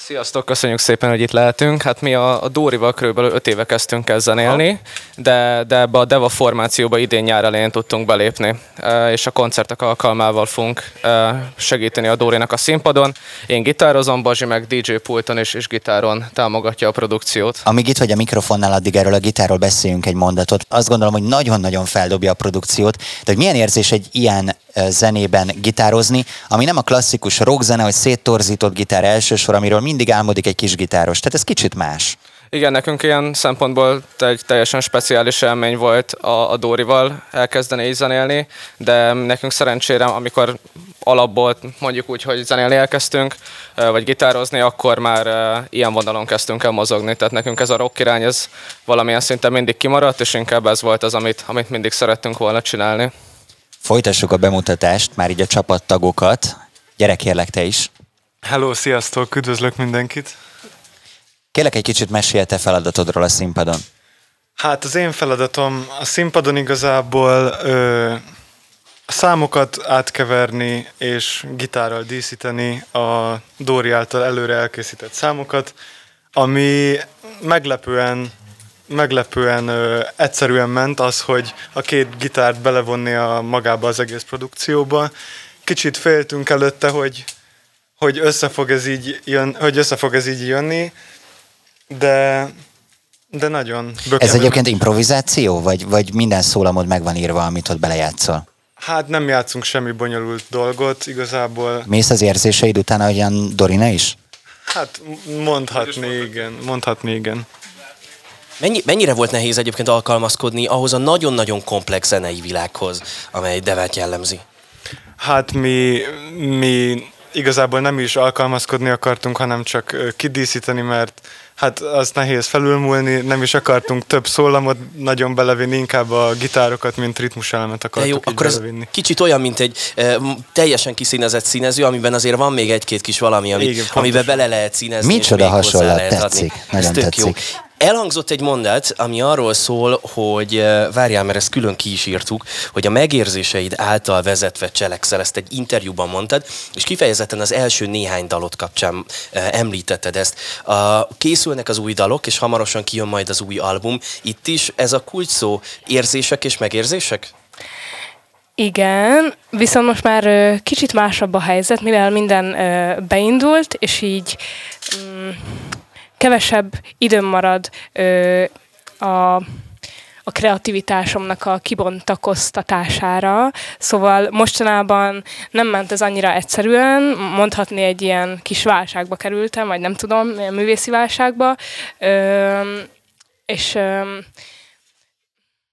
Sziasztok, köszönjük szépen, hogy itt lehetünk. Hát mi a, a Dórival körülbelül öt éve kezdtünk el zenélni, de, de ebbe a Deva formációba idén nyár elején tudtunk belépni, e, és a koncertek alkalmával fogunk e, segíteni a Dórinak a színpadon. Én gitározom, Bazsi meg dé dzsé pulton és, és gitáron támogatja a produkciót. Amíg itt vagy a mikrofonnál, addig erről a gitárról beszéljünk egy mondatot. Azt gondolom, hogy nagyon-nagyon feldobja a produkciót, de hogy milyen érzés egy ilyen zenében gitározni, ami nem a klasszikus rockzene, hogy széttorzított gitár elsősor, amiről mindig álmodik egy kis gitáros. Tehát ez kicsit más. Igen, nekünk ilyen szempontból egy teljesen speciális élmény volt a, a Dórival elkezdeni így zenélni, de nekünk szerencsére, amikor alapból mondjuk úgy, hogy zenélni elkezdtünk, vagy gitározni, akkor már ilyen vonalon kezdtünk el mozogni. Tehát nekünk ez a rock irány, ez valamilyen szinten mindig kimaradt, és inkább ez volt az, amit, amit mindig szerettünk volna csinálni. Folytassuk a bemutatást, már így a csapattagokat. Gyere, kérlek te is. Hello, sziasztok, üdvözlök mindenkit. Kérlek, egy kicsit mesélj te feladatodról a színpadon. Hát az én feladatom a színpadon igazából ö, a számokat átkeverni és gitárral díszíteni a Dóri által előre elkészített számokat, ami meglepően... Meglepően ö, egyszerűen ment az, hogy a két gitárt belevonni a magába az egész produkcióba. Kicsit féltünk előtte, hogy, hogy, össze, fog ez így jön, hogy össze fog ez így jönni, de, de nagyon bökkenő. Ez egyébként improvizáció, vagy, vagy minden szólamod meg van írva, amit ott belejátszol? Hát nem játszunk semmi bonyolult dolgot, igazából. Mész az érzéseid utána olyan Dorina is? Hát mondhatni igen, mondhatni igen. Mennyi, mennyire volt nehéz egyébként alkalmazkodni ahhoz a nagyon-nagyon komplex zenei világhoz, amely Devát jellemzi? Hát mi, mi igazából nem is alkalmazkodni akartunk, hanem csak kidíszíteni, mert hát az nehéz felülmúlni, nem is akartunk több szólamot nagyon belevinni, inkább a gitárokat, mint ritmuselemet akartuk jó, akkor belevinni. Kicsit olyan, mint egy e, teljesen kiszínezett színező, amiben azért van még egy-két kis valami, amit, igen, amiben bele lehet színezni. Micsoda hasonlat, tetszik, nagyon tetszik. Jó. Elhangzott egy mondat, ami arról szól, hogy várjál, mert ezt külön ki is írtuk, hogy a megérzéseid által vezetve cselekszel, ezt egy interjúban mondtad, és kifejezetten az első néhány dalot kapcsán említetted ezt. Készülnek az új dalok, és hamarosan kijön majd az új album. Itt is ez a kulcs szó, érzések és megérzések? Igen, viszont most már ö, kicsit másabb a helyzet, mivel minden ö, beindult, és így... M- kevesebb időm marad ö, a, a kreativitásomnak a kibontakoztatására, szóval mostanában nem ment ez annyira egyszerűen, mondhatni egy ilyen kis válságba kerültem, vagy nem tudom, művészi válságba, ö, és... Ö,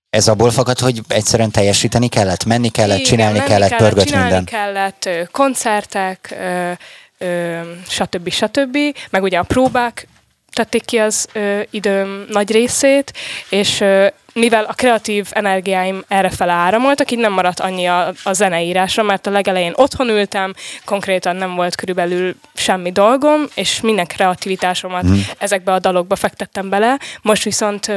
Ez abból fakad, hogy egyszerűen teljesíteni kellett, menni kellett, igen, csinálni menni kellett, kellett, pörgött csinálni minden. Kellett, koncertek, ö, Ö, stb. stb. Meg ugye a próbák tették ki az ö, időm nagy részét, és ö, mivel a kreatív energiáim errefele áramoltak, így nem maradt annyi a, a zeneírásra, mert a legelején otthon ültem, konkrétan nem volt körülbelül semmi dolgom, és minden kreativitásomat mm. ezekbe a dalokba fektettem bele. Most viszont,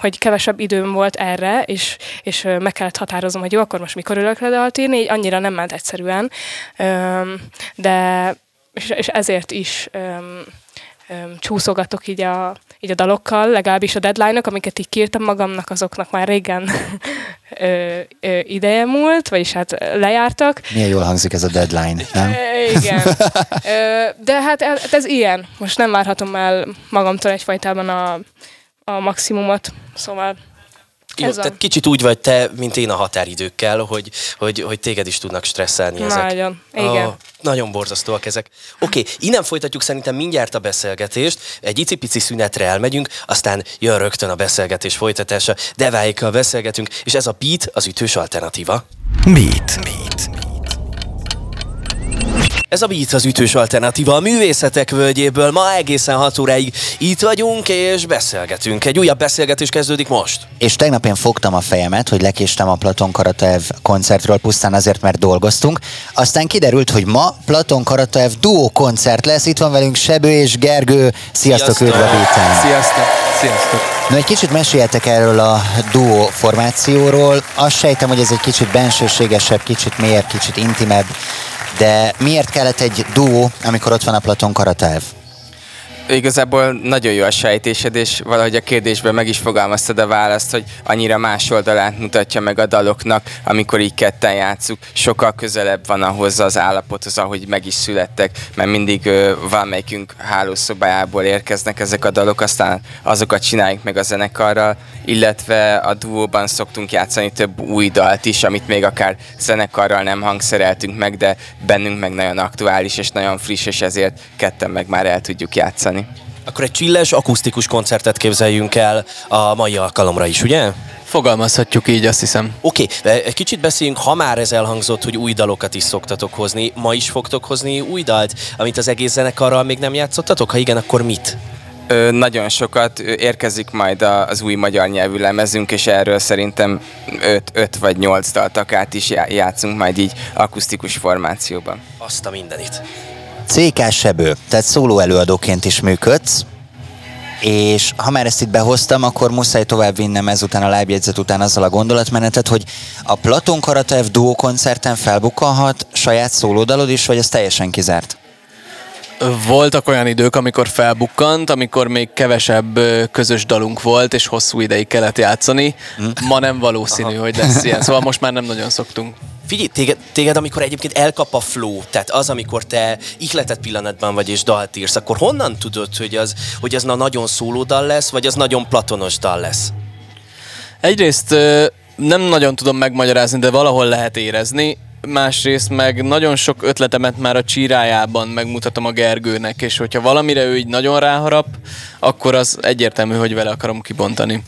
hogy kevesebb időm volt erre, és, és meg kellett határoznom, hogy jó, akkor most mikor ülök le dalt írni, így annyira nem ment egyszerűen, de és ezért is csúszogatok így a, így a dalokkal, legalábbis a deadline-ok, amiket így kiírtam magamnak, azoknak már régen ö, ö, ideje múlt, vagyis hát lejártak. Milyen jól hangzik ez a deadline, nem? Ö, igen. Ö, de hát ez, ez ilyen. Most nem várhatom el magamtól egyfajtában a, a maximumot, szóval... Jó, tehát kicsit úgy vagy te, mint én a határidőkkel, hogy, hogy, hogy téged is tudnak stresszelni ezek. Nagyon, igen. Oh, nagyon borzasztóak ezek. Oké, okay, innen folytatjuk szerintem mindjárt a beszélgetést, egy icipici szünetre elmegyünk, aztán jön rögtön a beszélgetés folytatása, Deváékkal beszélgetünk, és ez a Beat az ütős alternatíva. Beat. Beat. Ez a Beat az ütős alternatíva a Művészetek Völgyéből. Ma egészen hat óráig itt vagyunk és beszélgetünk. Egy újabb beszélgetés kezdődik most. És tegnap én fogtam a fejemet, hogy lekéstem a Platon Karataev koncertről pusztán azért, mert dolgoztunk. Aztán kiderült, hogy ma Platon Karataev duó koncert lesz. Itt van velünk Sebő és Gergő. Sziasztok, üdv a Beaten. Sziasztok. Sziasztok. Na, egy kicsit meséljetek erről a duó formációról. Azt sejtem, hogy ez egy kicsit bensőségesebb, kicsit mélyebb, kicsit intimebb. De miért kellett egy duó, amikor ott van a Platon Karataev? Igazából nagyon jó a sejtésed, és valahogy a kérdésben meg is fogalmaztad a választ, hogy annyira más oldalát mutatja meg a daloknak, amikor így ketten játszuk. Sokkal közelebb van ahhoz az állapothoz, ahogy meg is születtek, mert mindig ö, valamelyikünk hálószobájából érkeznek ezek a dalok, aztán azokat csináljuk meg a zenekarral, illetve a duóban szoktunk játszani több új dalt is, amit még akár zenekarral nem hangszereltünk meg, de bennünk meg nagyon aktuális és nagyon friss, és ezért ketten meg már el tudjuk játszani. Akkor egy chilles, akusztikus koncertet képzeljünk el a mai alkalomra is, ugye? Fogalmazhatjuk így, azt hiszem. Oké, okay. Egy kicsit beszéljünk, ha már ez elhangzott, hogy új dalokat is szoktatok hozni. Ma is fogtok hozni új dalt, amit az egész zenekarral még nem játszottatok? Ha igen, akkor mit? Ö, nagyon sokat érkezik majd az új magyar nyelvű lemezünk, és erről szerintem öt vagy nyolc daltakát is játszunk majd így akusztikus formációban. Azt a mindenit. cé ká Sebő, tehát szóló előadóként is működsz, és ha már ezt itt behoztam, akkor muszáj tovább vinnem ezután a lábjegyzet után azzal a gondolatmenetet, hogy a Platon Karataev duó koncerten felbukkanhat saját szólódalod is, vagy ez teljesen kizárt? Voltak olyan idők, amikor felbukkant, amikor még kevesebb közös dalunk volt, és hosszú ideig kellett játszani. Ma nem valószínű, Aha. hogy lesz ilyen, szóval most már nem nagyon szoktunk. Figyelj, téged, téged, amikor egyébként elkap a flow, tehát az, amikor te ihletett pillanatban vagy és dalt írsz, akkor honnan tudod, hogy az, hogy az na nagyon szóló dal lesz, vagy az nagyon platonos dal lesz? Egyrészt nem nagyon tudom megmagyarázni, de valahol lehet érezni. Másrészt meg nagyon sok ötletemet már a csírájában megmutatom a Gergőnek, és hogyha valamire ő így nagyon ráharap, akkor az egyértelmű, hogy vele akarom kibontani.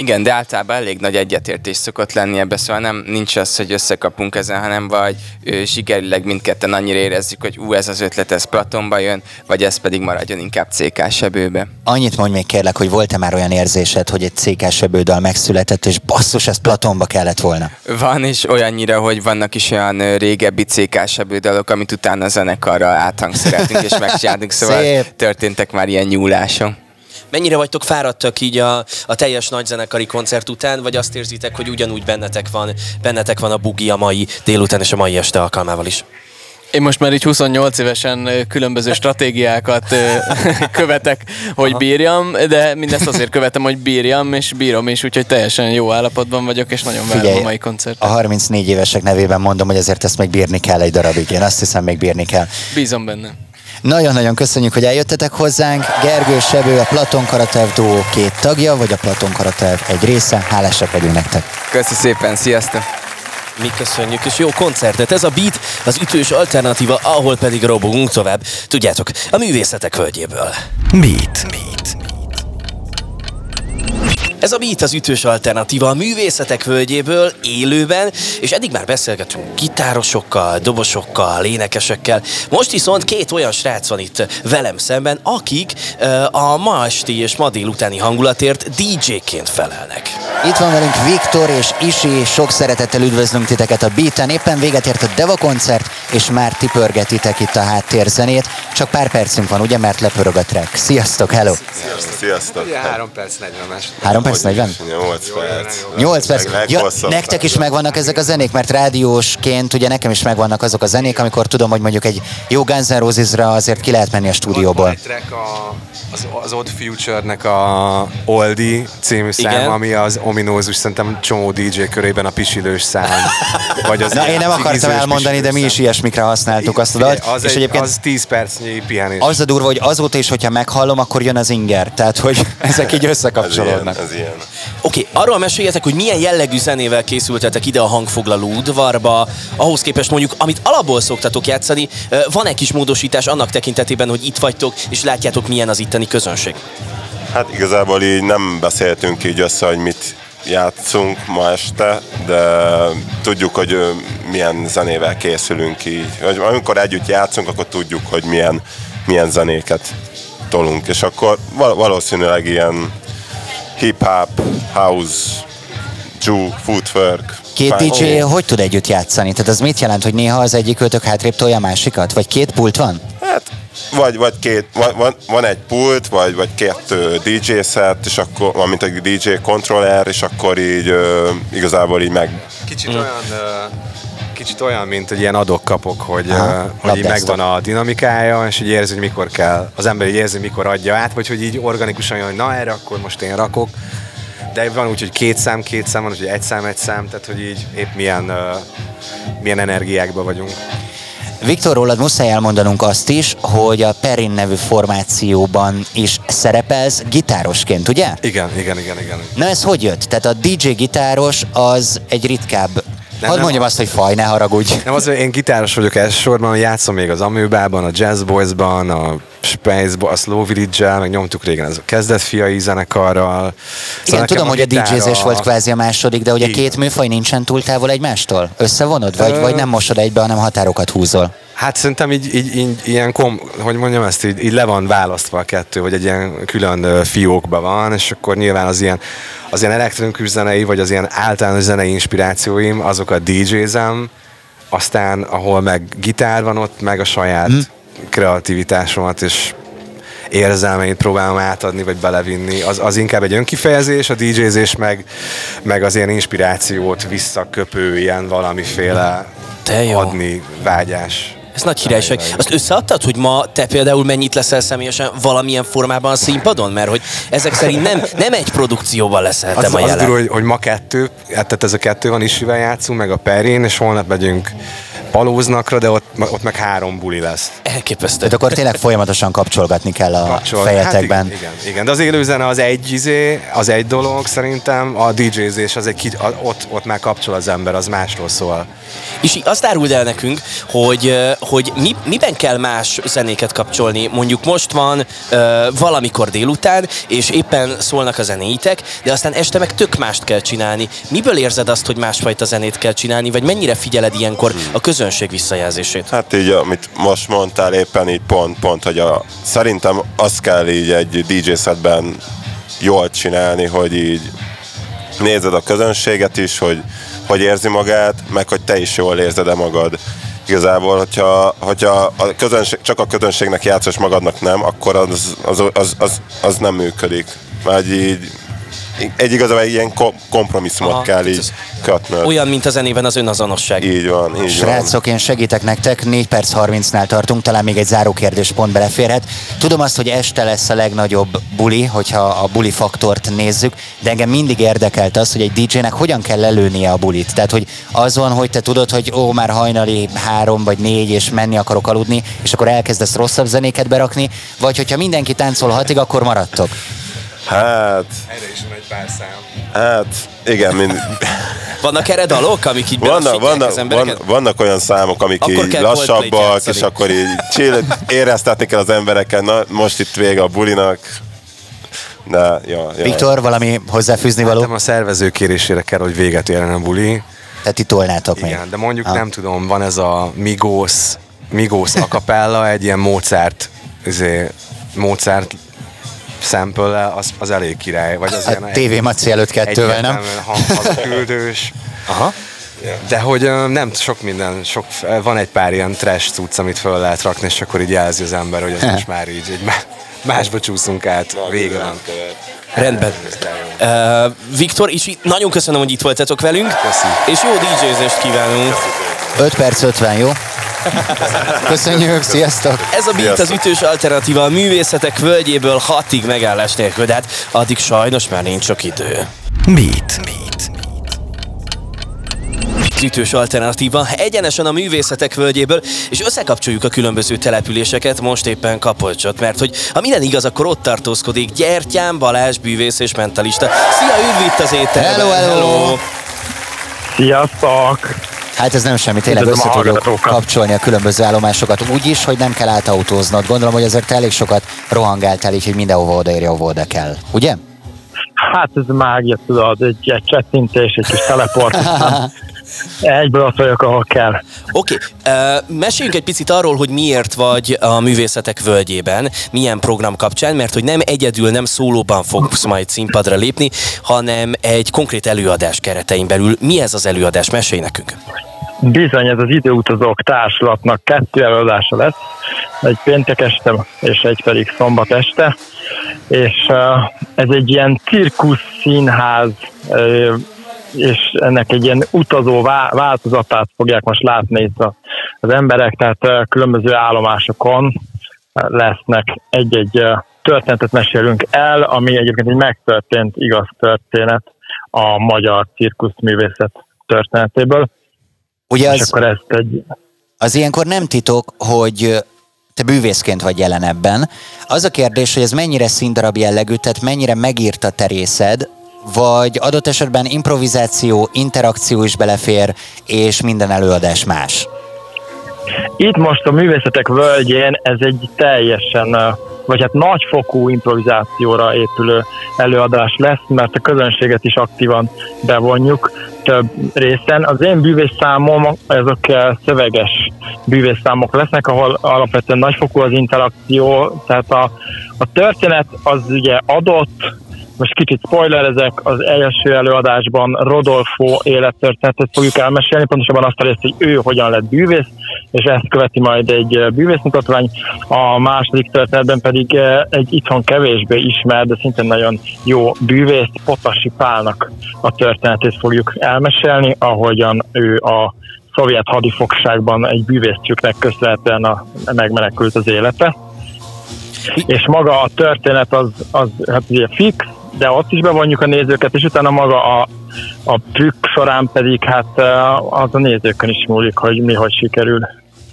Igen, de általában elég nagy egyetértés szokott lenni ebbe, szóval nem, nincs az, hogy összekapunk ezen, hanem vagy ő, zsigerileg mindketten annyira érezzük, hogy ú, ez az ötlet, ez Platonba jön, vagy ez pedig maradjon inkább cé ká Sebőbe. Annyit mondj még kérlek, hogy volt-e már olyan érzésed, hogy egy cé ká Sebődal megszületett, és basszus, ez Platonba kellett volna? Van, és olyannyira, hogy vannak is olyan régebbi cé ká Sebődalok, amit utána a zenekarra áthangszereltünk és megcsináltunk, szóval Szép. Történtek már ilyen nyúlások. Mennyire vagytok fáradtak így a, a teljes nagyzenekari koncert után, vagy azt érzitek, hogy ugyanúgy bennetek van, bennetek van a bugi a mai délután és a mai este alkalmával is? Én most már így huszonnyolc évesen különböző stratégiákat követek, hogy bírjam, de mindezt azért követem, hogy bírjam, és bírom is, úgyhogy teljesen jó állapotban vagyok, és nagyon várom a mai koncertet. A harmincnégy évesek nevében mondom, hogy azért ezt még bírni kell egy darabig. Én azt hiszem, még bírni kell. Bízom benne. Nagyon-nagyon köszönjük, hogy eljöttetek hozzánk. Gergő Sebő, a Platon Karataev duó két tagja, vagy a Platon Karataev egy része. Hálásak vagyunk nektek. Köszi szépen, sziasztok! Mi köszönjük, és jó koncertet. Ez a Beat, az ütős alternatíva, ahol pedig robogunk tovább. Tudjátok, a Művészetek Völgyéből. Beat. Beat. Ez a Beat az ütős alternatíva a Művészetek Völgyéből élőben, és eddig már beszélgetünk gitárosokkal, dobosokkal, énekesekkel. Most viszont két olyan srác van itt velem szemben, akik a ma esti és ma délutáni hangulatért dé dzséként felelnek. Itt van velünk Viktor és Isi, sok szeretettel üdvözlünk titeket a Beaten. Éppen véget ért a Deva koncert, és már ti pörgetitek itt a háttérzenét. Csak pár percünk van, ugye, mert lepörög a track. Sziasztok, hello! Sziasztok! Sziasztok. Ugye három perc negyven másodperc. három perc negyven? nyolc perc. nyolc perc. Ja, nektek is megvannak ezek a zenék, mert rádiósként ugye nekem is megvannak azok a zenék, amikor tudom, hogy mondjuk egy jó Guns N' Roses-ra azért ki lehet menni a stúdióból. A, az, az Odd Future-nek a Oldie című szám, ami az ominózus, szerintem csomó dé dzsé körében a pisilős szám. Vagy az Na, én nem akartam elmondani, de mi is ilyesmikre használtuk azt a dalt. Az, és egy, az tíz percnyi pihenés. Az a durva, hogy azóta is, hogyha meghallom, akkor jön az inger. Tehát, hogy ezek így összekapcsolódnak. Ez ilyen. Oké, okay, arról meséljetek, hogy milyen jellegű zenével készültetek ide a hangfoglaló udvarba, ahhoz képest mondjuk, amit alapból szoktatok játszani, van-e kis módosítás annak tekintetében, hogy itt vagytok, és látjátok, milyen az itteni közönség? Hát igazából így nem beszéltünk így össze, hogy mit játszunk ma este, de tudjuk, hogy milyen zenével készülünk így. Amikor együtt játszunk, akkor tudjuk, hogy milyen, milyen zenéket tolunk, és akkor valószínűleg ilyen hip-hop, house, Jew, footwork. Két dé dzsé hogy tud együtt játszani? Tehát az mit jelent, hogy néha az egyik ötök hátrébb tolja a másikat? Vagy két pult van? Hát, vagy, vagy két, van, van egy pult, vagy, vagy kettő dé dzsé-szert, és akkor, amint egy dé dzsé-kontroller, és akkor így ö, igazából így meg... Kicsit olyan... Ö... Kicsit olyan, mint egy ilyen adok-kapok, hogy, Aha, uh, hogy így megvan a dinamikája, és így érzi, hogy mikor kell, az ember így érzi, mikor adja át, vagy hogy így organikusan jön, hogy na erre, akkor most én rakok. De van úgy, hogy két szám, két szám van, hogy egy szám, egy szám, tehát hogy így épp milyen, uh, milyen energiákban vagyunk. Viktor, rólad muszáj elmondanunk azt is, hogy a Perrin nevű formációban is szerepelsz gitárosként, ugye? Igen, igen, igen, igen. Na ez hogy jött? Tehát a dé dzsé gitáros az egy ritkább... Nem, Hadd mondjam nem, azt, hogy faj, ne haragudj. Nem az, hogy én gitáros vagyok elsősorban, játszom még az Amőbában, a Jazz Boys-ban, a Space-ban, a Slow Village-el, meg nyomtuk régen az a kezdetfiai zenekarral. Szóval igen, tudom, a hogy a dé dzsé-zés volt kvázi a második, de hogy igen. A két műfaj nincsen túl távol egymástól? Összevonod? Vagy, Ö... vagy nem mosod egybe, hanem határokat húzol? Hát szerintem így, így, így ilyen, kom, hogy mondjam ezt, így, így le van választva a kettő, hogy egy ilyen külön fiókban van, és akkor nyilván az ilyen, az ilyen elektronikus zenei, vagy az ilyen általános zenei inspirációim, azokat dé dzsé-zem, aztán ahol meg gitár van ott, meg a saját hmm. kreativitásomat és érzelmeit próbálom átadni, vagy belevinni. Az, az inkább egy önkifejezés, a dé dzsé-zés meg, meg az ilyen inspirációt visszaköpő, ilyen valamiféle adni vágyás. Ez nagy királyság. Azt összeadtad, hogy ma te például mennyit leszel személyesen valamilyen formában a színpadon? Mert hogy ezek szerint nem, nem egy produkcióban leszel te ma jelen. Az durva, hogy, hogy ma kettő, tehát ez a kettő van, Isivel játszunk, meg a Perén, és holnap megyünk Palóznakra, de ott, ott meg három buli lesz. Elképesztő. Tehát akkor tényleg folyamatosan kapcsolgatni kell a Kapcsol. fejetekben. Hát igen, igen, igen, de az élőzene az egy izé, az egy dolog szerintem, a dé dzsé-zés az egy, ott, ott már kapcsol az ember, az másról szól. És azt áruld el nekünk, hogy, hogy mi, miben kell más zenéket kapcsolni? Mondjuk most van valamikor délután, és éppen szólnak a zenéitek, de aztán este meg tök mást kell csinálni. Miből érzed azt, hogy másfajta zenét kell csinálni, vagy mennyire figyeled ilyenkor a közönség visszajelzését? Hát így, amit most mondtál éppen így pont, pont, hogy a, szerintem azt kell így egy dé dzsé-szetben jól csinálni, hogy így nézed a közönséget is, hogy, hogy érzi magát, meg hogy te is jól érzed-e magad. Igazából, hogyha, hogyha a közönség, csak a közönségnek játszol, magadnak nem, akkor az, az, az, az, az nem működik. Már így Egy igazából ilyen kompromisszumot Aha, kell így kötnöd. Olyan, mint a zenében az önazonosság. Így van, így Srácok, van. Én segítek nektek, négy perc harmincnál tartunk, talán még egy zárókérdés pont beleférhet. Tudom azt, hogy este lesz a legnagyobb buli, hogyha a buli faktort nézzük, de engem mindig érdekelt az, hogy egy dé dzsének hogyan kell lelőnie a bulit. Tehát, hogy azon, hogy te tudod, hogy ó, már hajnali három vagy négy, és menni akarok aludni, és akkor elkezdesz rosszabb zenéket berakni, vagy hogyha mindenki táncol hatig, akkor maradtok. Hát... Erre is van egy pár szám. Hát, igen, mind... Vannak erre dalok, amik így vannak, vannak, az embereket? Vannak olyan számok, amik akkor így lassabbak, és akkor így chill, éreztetni kell az embereket, na most itt vége a bulinak. De, ja, ja, Viktor, ja. valami hozzáfűzni való? Hát, a szervező kérésére kell, hogy véget érjen a buli. Tehát ti tolnátok meg. Igen, de mondjuk ah. nem tudom, van ez a Migos, Migos a cappella, egy ilyen Mozart, azért Mozart sample-lel, az, az elég király. Vagy az a té vé Maci előtt kettővel, nem? Hazaküldős. Aha. De hogy nem sok minden, sok, van egy pár ilyen trash cucc, amit föl lehet rakni, és akkor így jelzi az ember, hogy az most már így, így másba csúszunk át, végül nem követ. Rendben. Uh, Viktor, és nagyon köszönöm, hogy itt voltatok velünk. Köszi. És jó dé jé-zést kívánunk. öt perc ötven, jó? Köszönjük, sziasztok! Ez a Beat az ütős alternatíva a Művészetek Völgyéből hatig megállás nélkül, de hát addig sajnos már nincs sok idő. Beat. Beat. Az ütős alternatíva egyenesen a Művészetek Völgyéből, és összekapcsoljuk a különböző településeket, most éppen Kapolcsot, mert hogy ha minden igaz, akkor ott tartózkodik Gyertyán Balázs, bűvész és mentalista. Szia, üdv itt az ételben! Hello, hello! hello. Sziasztok! Hát ez nem semmi, tényleg össze tudjuk kapcsolni a különböző állomásokat, úgyis, hogy nem kell átautóznod. Gondolom, hogy azért te elég sokat rohangáltál, így, hogy mindenhova odaérje, ahol oda kell, ugye? Hát ez mágia, tudod, egy, egy csettintés, egy kis teleport. Egyből ott vagyok, ahol kell. Oké, okay. uh, meséljünk egy picit arról, hogy miért vagy a Művészetek Völgyében, milyen program kapcsán, mert hogy nem egyedül, nem szólóban fogsz majd színpadra lépni, hanem egy konkrét előadás keretein belül. Mi ez az előadás? Mesélj nekünk! Bizony, ez az Időutazók Társulatnak kettő előadása lesz, egy péntek este és egy pedig szombat este, és uh, ez egy ilyen cirkusz színház, uh, és ennek egy ilyen utazó változatát fogják most látni itt az emberek, tehát különböző állomásokon lesznek, egy-egy történetet mesélünk el, ami egyébként egy megtörtént igaz történet a magyar cirkuszművészet történetéből. Ugye és az, akkor ezt egy... az ilyenkor nem titok, hogy te bűvészként vagy jelen ebben. Az a kérdés, hogy ez mennyire színdarab jellegű, tehát mennyire megírt a te részed, vagy adott esetben improvizáció, interakció is belefér, és minden előadás más? Itt most a Művészetek Völgyén ez egy teljesen, vagy hát nagyfokú improvizációra épülő előadás lesz, mert a közönséget is aktívan bevonjuk több részen. Az én bűvészszámom, ezek szöveges bűvészszámok lesznek, ahol alapvetően nagyfokú az interakció, tehát a, a történet az ugye adott. Most kicsit spoilerezek, az első előadásban Rodolfo élettörténetét fogjuk elmesélni, pontosabban azt a részt, hogy ő hogyan lett bűvész, és ezt követi majd egy bűvészmutatvány. A második történetben pedig egy itthon kevésbé ismert, de szintén nagyon jó bűvész, Potasi Pálnak a történetét fogjuk elmesélni, ahogyan ő a szovjet hadifogságban egy bűvésztjüknek köszönhetően a, megmenekült az élete. És maga a történet az, az hát ugye fix, de ott is bevonjuk a nézőket, és utána maga a, a trükk során pedig hát az a nézőkön is múlik, hogy mi hogy sikerül.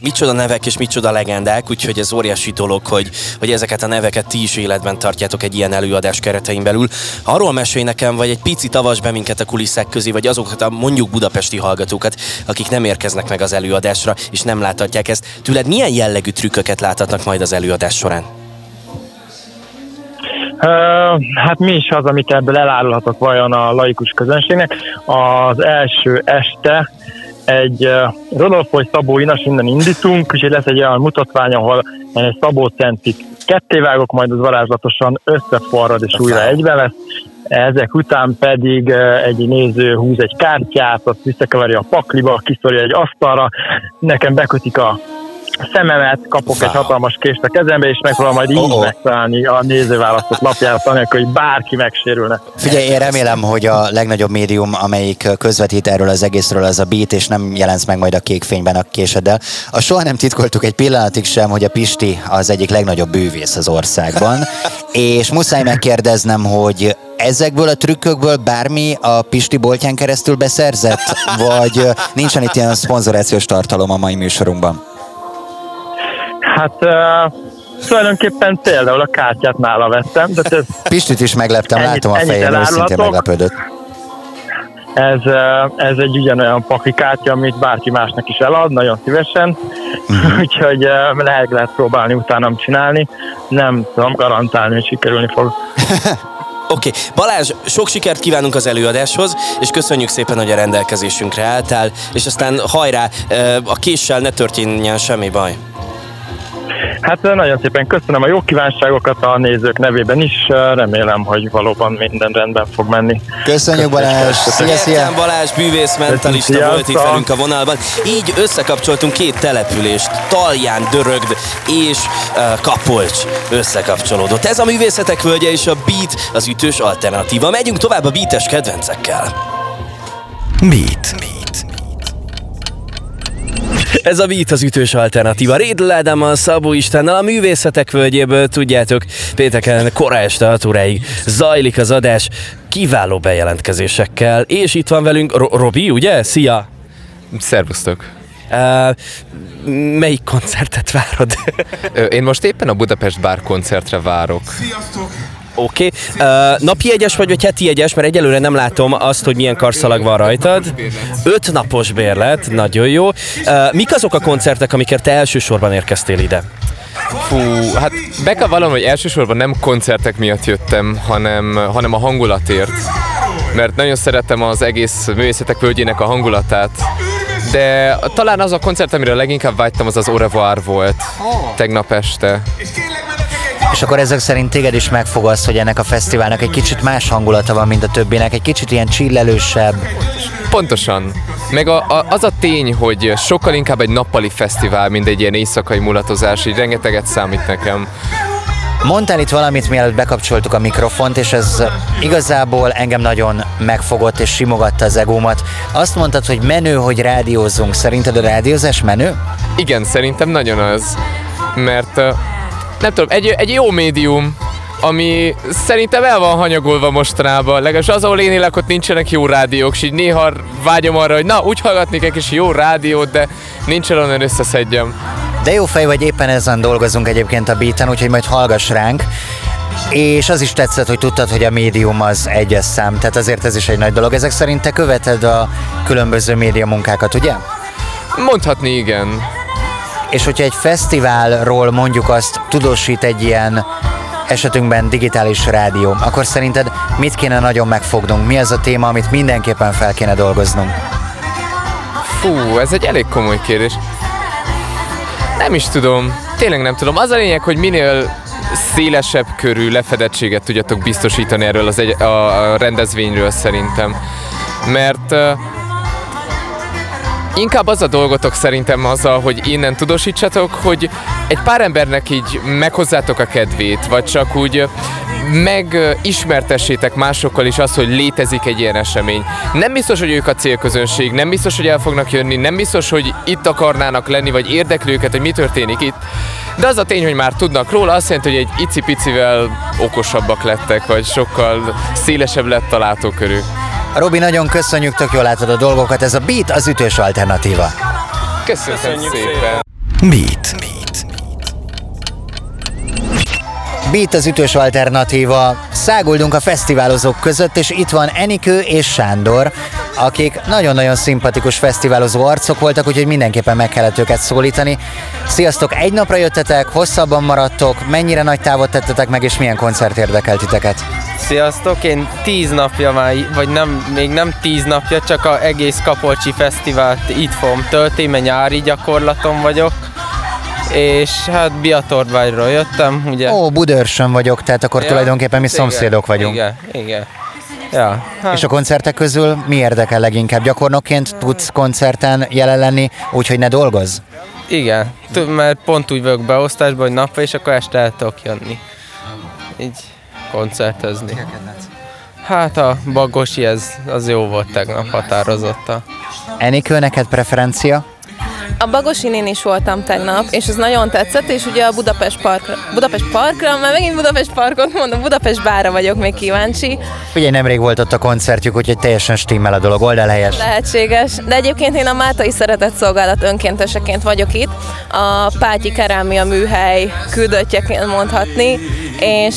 Micsoda nevek és micsoda legendák, úgyhogy ez óriási dolog, hogy, hogy ezeket a neveket ti is életben tartjátok egy ilyen előadás keretein belül. Arról mesélj nekem, vagy egy picit avasd be minket a kulisszák közé, vagy azokat a mondjuk budapesti hallgatókat, akik nem érkeznek meg az előadásra, és nem láthatják ezt. Tőled milyen jellegű trükköket láthatnak majd az előadás során? Uh, hát mi is az, amit ebből elárulhatok vajon a laikus közönségnek. Az első este egy uh, Rodolfo és Szabó Inas, innen indítunk, úgyhogy lesz egy olyan mutatvány, ahol egy Szabó centit kettévágok, majd az varázslatosan összeforrad és újra egybe lesz. Ezek után pedig egy néző húz egy kártyát, azt visszakeveri a pakliba, kiszorja egy asztalra, nekem bekötik a szememet, kapok wow. egy hatalmas kést a kezembe, és megpróbálom majd így oh. megtalálni a nézőválasztott lapját, anélkül, hogy bárki megsérülne. Figyelj, én remélem, hogy a legnagyobb médium, amelyik közvetít erről az egészről, az a Beat, és nem jelensz meg majd a kék fényben a késeddel. A soha nem titkoltuk egy pillanatig sem, hogy a Pisti az egyik legnagyobb bűvész az országban, és muszáj megkérdeznem, hogy ezekből a trükkökből bármi a Pisti boltján keresztül beszerzett, vagy nincsen itt ilyen szponzorációs tartalom a mai műsorunkban? Hát uh, tulajdonképpen például a kártyát nála vettem. De ez Pistit is megleptem, ennyit, látom a fején, őszintén meglepődött. Ez, ez egy ugyanolyan pakli kártya, amit bárki másnak is elad, nagyon szívesen. Mm-hmm. Úgyhogy lehet, lehet próbálni utánam csinálni. Nem tudom garantálni, hogy sikerülni fog. Oké, okay. Balázs, sok sikert kívánunk az előadáshoz, és köszönjük szépen, hogy a rendelkezésünkre álltál, és aztán hajrá, a késsel ne történjen semmi baj. Hát nagyon szépen köszönöm a jó kívánságokat a nézők nevében is, remélem, hogy valóban minden rendben fog menni. Köszönjük, Balázs! Gyertyán Balázs bűvészmentalista Köszönjük, volt itt velünk a vonalban. Így összekapcsoltunk két települést, Talján, Dörögd és uh, Kapolcs összekapcsolódott. Ez a Művészetek Völgye és a Beat az ütős alternatíva. Megyünk tovább a beates kedvencekkel. Beat. Ez a Beat az ütős alternatíva. Rédl Ádámmal, Szabó Istvánnal, a Művészetek Völgyéből, tudjátok, pénteken kora este hat óráig zajlik az adás kiváló bejelentkezésekkel. És itt van velünk Ro- Robi, ugye? Szia! Szervusztok! Uh, melyik koncertet várod? Én most éppen a Budapest Bár koncertre várok. Sziasztok! Oké. Okay. Uh, napi egyes vagy, vagy heti egyes, mert egyelőre nem látom azt, hogy milyen karszalag van rajtad. Öt napos bérlet, nagyon jó. Uh, mik azok a koncertek, amikért te elsősorban érkeztél ide? Fú, hát be kell vallanom, hogy elsősorban nem koncertek miatt jöttem, hanem, hanem a hangulatért. Mert nagyon szeretem az egész Művészetek Völgyének a hangulatát. De talán az a koncert, amire leginkább vágytam, az az Au revoir volt tegnap este. És akkor ezek szerint téged is megfogalsz, hogy ennek a fesztiválnak egy kicsit más hangulata van, mint a többinek, egy kicsit ilyen chillelősebb. Pontosan. Meg a, a, az a tény, hogy sokkal inkább egy nappali fesztivál, mint egy ilyen éjszakai mulatozás, így rengeteget számít nekem. Mondtál itt valamit, mielőtt bekapcsoltuk a mikrofont, és ez igazából engem nagyon megfogott és simogatta az egómat. Azt mondtad, hogy menő, hogy rádiózunk. Szerinted a rádiózás menő? Igen, szerintem nagyon az. Mert... nem tudom, egy, egy jó médium, ami szerintem el van hanyagolva mostanában, legalábbis az, ahol én élek, ott nincsenek jó rádiók, és így néha vágyom arra, hogy na, úgy hallgatnék egy kis jó rádiót, de nincs olyan összeszedjem. De jó fej vagy, éppen ezen dolgozunk egyébként a Beaten, úgyhogy majd hallgass ránk. És az is tetszett, hogy tudtad, hogy a médium az egyes szám, tehát azért ez is egy nagy dolog. Ezek szerint te követed a különböző média munkákat, ugye? Mondhatni igen. És hogyha egy fesztiválról mondjuk azt tudósít egy ilyen esetünkben digitális rádió, akkor szerinted mit kéne nagyon megfognunk? Mi az a téma, amit mindenképpen fel kéne dolgoznunk? Fú, ez egy elég komoly kérdés. Nem is tudom. Tényleg nem tudom. Az a lényeg, hogy minél szélesebb körű lefedettséget tudjatok biztosítani erről az egy, a rendezvényről szerintem. Mert... inkább az a dolgotok szerintem azzal, hogy innen tudósítsatok, hogy egy pár embernek így meghozzátok a kedvét, vagy csak úgy megismertessétek másokkal is azt, hogy létezik egy ilyen esemény. Nem biztos, hogy ők a célközönség, nem biztos, hogy el fognak jönni, nem biztos, hogy itt akarnának lenni, vagy érdekli őket, hogy mi történik itt. De az a tény, hogy már tudnak róla, azt jelenti, hogy egy icipicivel okosabbak lettek, vagy sokkal szélesebb lett a látókörük. Robi, nagyon köszönjük, tök jól látod a dolgokat, ez a Beat az ütős alternatíva. Köszönöm köszönjük szépen! Beat. Beat. Beat az ütős alternatíva. Száguldunk a fesztiválozók között, és itt van Enikő és Sándor, akik nagyon-nagyon szimpatikus fesztiválozó arcok voltak, úgyhogy mindenképpen meg kellett őket szólítani. Sziasztok, egy napra jöttetek, hosszabban maradtok, mennyire nagy távot tettetek meg, és milyen koncert érdekelt titeket? Sziasztok, én tíz napja már, vagy nem, még nem tíz napja, csak az egész Kapolcsi Fesztivált itt fogom tölteni, mert nyári gyakorlaton vagyok. És hát Biatorványról jöttem, ugye? Ó, Budörsön vagyok, tehát akkor ja, tulajdonképpen mi igen, szomszédok vagyunk. Igen, igen. Ja, hát. És a koncertek közül mi érdekel leginkább? Gyakornokként tudsz koncerten jelen lenni, úgyhogy ne dolgozz? Igen, mert pont úgy vagyok beosztásban, hogy napra, és akkor este el tudok jönni. Így koncertezni. Hát a Bagosi, ez, az jó volt tegnap határozottan. Enikő, neked preferencia? A Bagosin én is voltam tegnap, és ez nagyon tetszett, és ugye a Budapest Parkra, Budapest Parkra, már megint Budapest Parkot mondom, Budapest Bárra vagyok még kíváncsi. Ugye nemrég volt ott a koncertjük, úgyhogy teljesen stimmel a dolog, oldal helyes. Lehetséges, de egyébként én a Mátai Szeretetszolgálat önkénteseként vagyok itt, a Pátyi Kerámia műhely küldöttjeként mondhatni, és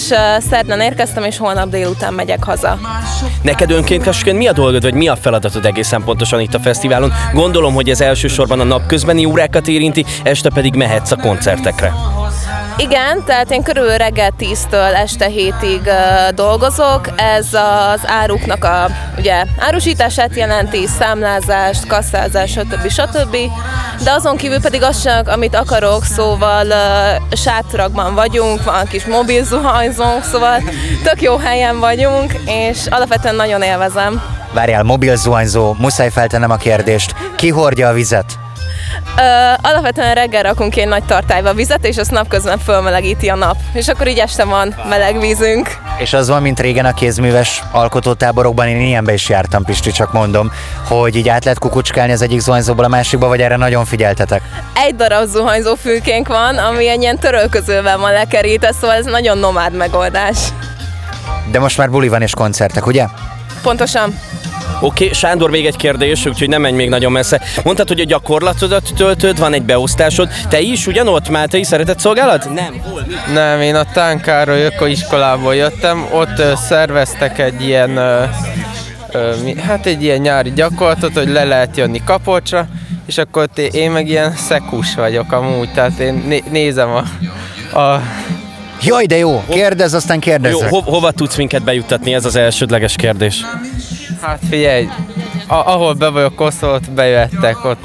szerdán érkeztem, és holnap délután megyek haza. Neked önkéntesként mi a dolgod, vagy mi a feladatod egészen pontosan itt a fesztiválon? Gondolom, hogy ez elsősorban a napközbeni órákat érinti, este pedig mehetsz a koncertekre. Igen, tehát én körülbelül reggel tíztől este hétig uh, dolgozok. Ez az áruknak a ugye, árusítását jelenti, számlázást, kasszázást, stb. stb. De azon kívül pedig azt sem, amit akarok, szóval uh, sátrakban vagyunk, van kis mobil zuhanyzónk, szóval tök jó helyen vagyunk, és alapvetően nagyon élvezem. Várjál, mobil zuhanyzó, muszáj feltennem a kérdést. Ki hordja a vizet? Ö, alapvetően reggel rakunk egy nagy tartályba vizet, és azt napközben fölmelegíti a nap. És akkor így este van meleg vízünk. És az van, mint régen a kézműves alkotótáborokban, én ilyenbe is jártam, Pisti, csak mondom, hogy így át lehet kukucskálni az egyik zuhanyzóból a másikba, vagy erre nagyon figyeltetek? Egy darab zuhanyzó fülkénk van, ami egy ilyen törölközővel van lekerítve, szóval ez nagyon nomád megoldás. De most már buli van és koncertek, ugye? Pontosan. Oké, okay, Sándor, még egy kérdés, úgyhogy nem menj még nagyon messze. Mondtad, hogy a gyakorlatodat töltöd, van egy beosztásod. Te is ugyanott, Mátei szeretett szolgálat? Nem, hol? Mi? Nem, én a Tán Károly ökoiskolából jöttem, ott ö, szerveztek egy ilyen, ö, ö, hát egy ilyen nyári gyakorlatot, hogy le lehet jönni Kapocsra, és akkor t- én meg ilyen szekus vagyok amúgy, tehát én né- nézem a... a Jaj, de jó! Kérdezz, aztán kérdezzek. Jó, ho- hova tudsz minket bejuttatni? Ez az elsődleges kérdés. Hát figyelj, a- ahol be vagyok osztott, bejöttek, ott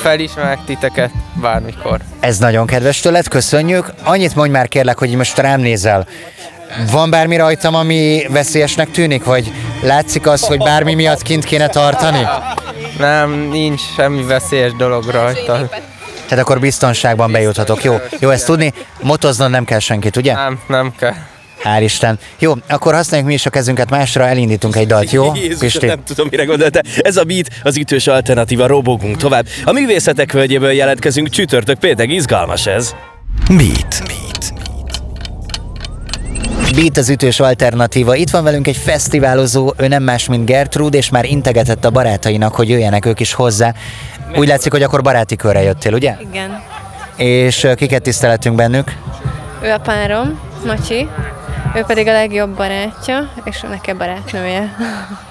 felismerek titeket bármikor. Ez nagyon kedves tőled, köszönjük. Annyit mondj már kérlek, hogy most rám nézel. Van bármi rajtam, ami veszélyesnek tűnik? Vagy látszik az, hogy bármi miatt kint kéne tartani? Nem, nincs semmi veszélyes dolog rajta. Tehát akkor biztonságban bejuthatok, jó? Jó ezt tudni, motoznod nem kell senkit, ugye? Nem, nem kell. Hál' Isten. Jó, akkor használjuk mi is a kezünket másra, elindítunk egy dalt, jó? Jézus, nem tudom, mire gondoltál. Ez a Beat, az ütős alternatíva, robogunk tovább. A Művészetek Völgyéből jelentkezünk csütörtök péntek, izgalmas ez. Beat. Beat. Beat az ütős alternatíva. Itt van velünk egy fesztiválozó, ő nem más, mint Gertrúd, és már integetett a barátainak, hogy jöjjenek ők is hozzá. Úgy látszik, hogy akkor baráti körre jöttél, ugye? Igen. És kiket tiszteletünk bennük? Ő a párom, Nocsi, ő pedig a legjobb barátja, és nekem barátnője.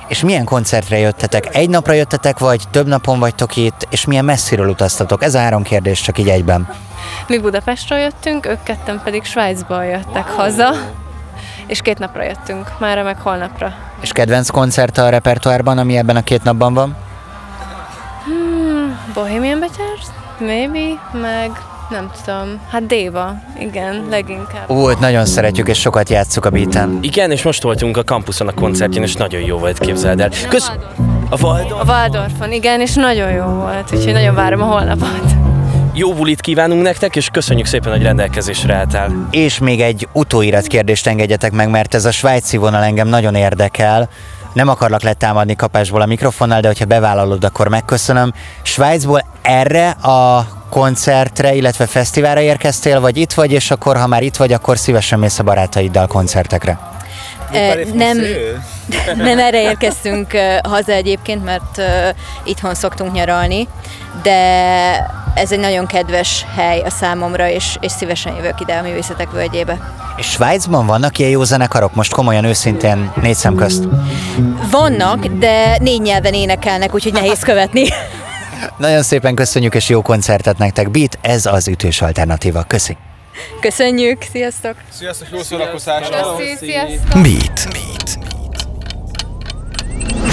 És milyen koncertre jöttetek? Egy napra jöttetek, vagy több napon vagytok itt, és milyen messziről utaztatok? Ez a három kérdés csak így egyben. Mi Budapestről jöttünk, ők ketten pedig Svájcból jöttek wow. haza, és két napra jöttünk, mára meg holnapra. És kedvenc koncert a repertoárban, ami ebben a két napban van? Bohemian Betyárs? Maybe? Meg nem tudom. Hát Deva. Igen, leginkább. Ó, nagyon szeretjük, és sokat játsszuk a Beaten. Igen, és most voltunk a kampuszon a koncertjén, és nagyon jó volt, képzeld el. Kösz... A Waldorfon. A Waldorfon, igen, és nagyon jó volt, úgyhogy nagyon várom a holnapot. Jó bulit kívánunk nektek, és köszönjük szépen, hogy rendelkezésre álltál. És még egy utóirat kérdést engedjetek meg, mert ez a svájci vonal engem nagyon érdekel. Nem akarlak letámadni kapásból a mikrofonnal, de hogyha bevállalod, akkor megköszönöm. Svájcból erre a koncertre, illetve fesztiválra érkeztél, vagy itt vagy, és akkor, ha már itt vagy, akkor szívesen mész a barátaiddal koncertekre. Uh, nem, nem erre érkeztünk uh, haza egyébként, mert uh, itthon szoktunk nyaralni, de ez egy nagyon kedves hely a számomra, és, és szívesen jövök ide a Művészetek Völgyébe. És Svájcban vannak ilyen jó zenekarok? Most komolyan, őszintén, négy szem közt. Vannak, de négy nyelven énekelnek, úgyhogy nehéz követni. Nagyon szépen köszönjük, és jó koncertet nektek. Beat, ez az ütős alternatíva. Köszi! Köszönjük, sziasztok! Sziasztok, jó szórakozást! Sziasztok! Beat. Beat.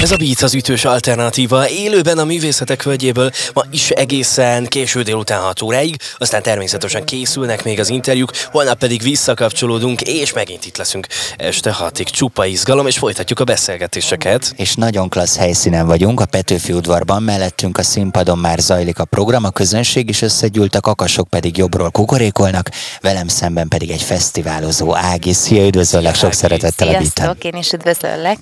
Ez a Beat az ütős alternatíva, élőben a Művészetek Völgyéből, ma is egészen késő délután hat óráig, aztán természetesen készülnek még az interjúk, holnap pedig visszakapcsolódunk, és megint itt leszünk este hatig. Csupa izgalom, és folytatjuk a beszélgetéseket. És nagyon klassz helyszínen vagyunk, a Petőfi udvarban, mellettünk a színpadon már zajlik a program, a közönség is összegyűlt, a kakasok pedig jobbról kukorékolnak, velem szemben pedig egy fesztiválozó Ági. Szia, üdvözöllek, sok szeretettel a Beaten. Sziasztok, én is üdvözöllek.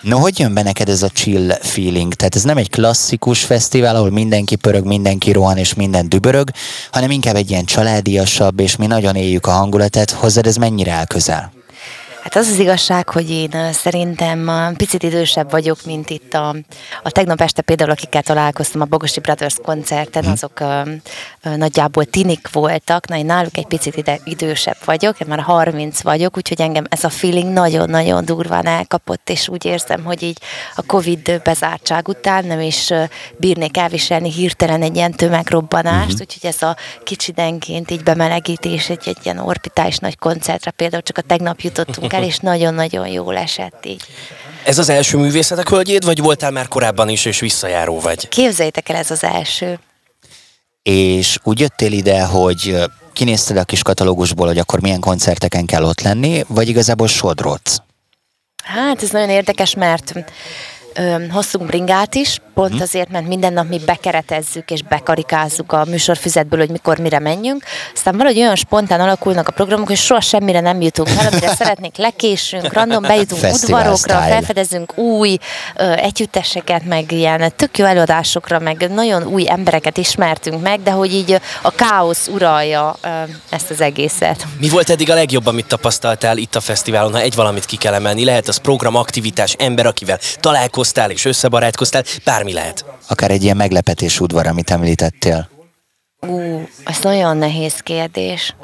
No, hogy jön be neked ez a chill feeling? Tehát ez nem egy klasszikus fesztivál, ahol mindenki pörög, mindenki rohan és minden dübörög, hanem inkább egy ilyen családiasabb, és mi nagyon éljük a hangulatát. Hozzád ez mennyire áll közel? Hát az az igazság, hogy én szerintem picit idősebb vagyok, mint itt a, a tegnap este például, akikkel találkoztam a Bogosi Brothers koncerten, azok uh, nagyjából tinik voltak, na én náluk egy picit ide, idősebb vagyok, én már harminc vagyok, úgyhogy engem ez a feeling nagyon-nagyon durván elkapott, és úgy érzem, hogy így a Covid bezártság után nem is bírnék elviselni hirtelen egy ilyen tömegrobbanást, uh-huh. úgyhogy ez a kicsidenként így bemelegítés, egy, egy ilyen orbitális nagy koncertre például csak a tegnap jutottunk el, és nagyon-nagyon jól esett így. Ez az első Művészetek Völgyéd, vagy voltál már korábban is, és visszajáró vagy? Képzeljétek el, ez az első. És úgy jöttél ide, hogy kinézted a kis katalógusból, hogy akkor milyen koncerteken kell ott lenni, vagy igazából sodrott? Hát ez nagyon érdekes, mert hoztunk bringát is, pont azért, mert minden nap mi bekeretezzük és bekarikázzuk a műsorfüzetből, hogy mikor mire menjünk. Aztán valahogy olyan spontán alakulnak a programok, hogy soha semmire nem jutunk el, amire szeretnénk, lekésünk, random bejutunk festival udvarokra, style. Felfedezünk új ö, együtteseket, meg ilyen tök jó előadásokra, meg nagyon új embereket ismertünk meg, de hogy így a káosz uralja ö, ezt az egészet. Mi volt eddig a legjobb, amit tapasztaltál itt a fesztiválon, ha egy valamit ki kell emelni? Lehet az program, aktivitás, ember, akivel találkozunk, és összebarátkoztál, bármi lehet. Akár egy ilyen meglepetés udvar, amit említettél. Ú, ez nagyon nehéz kérdés.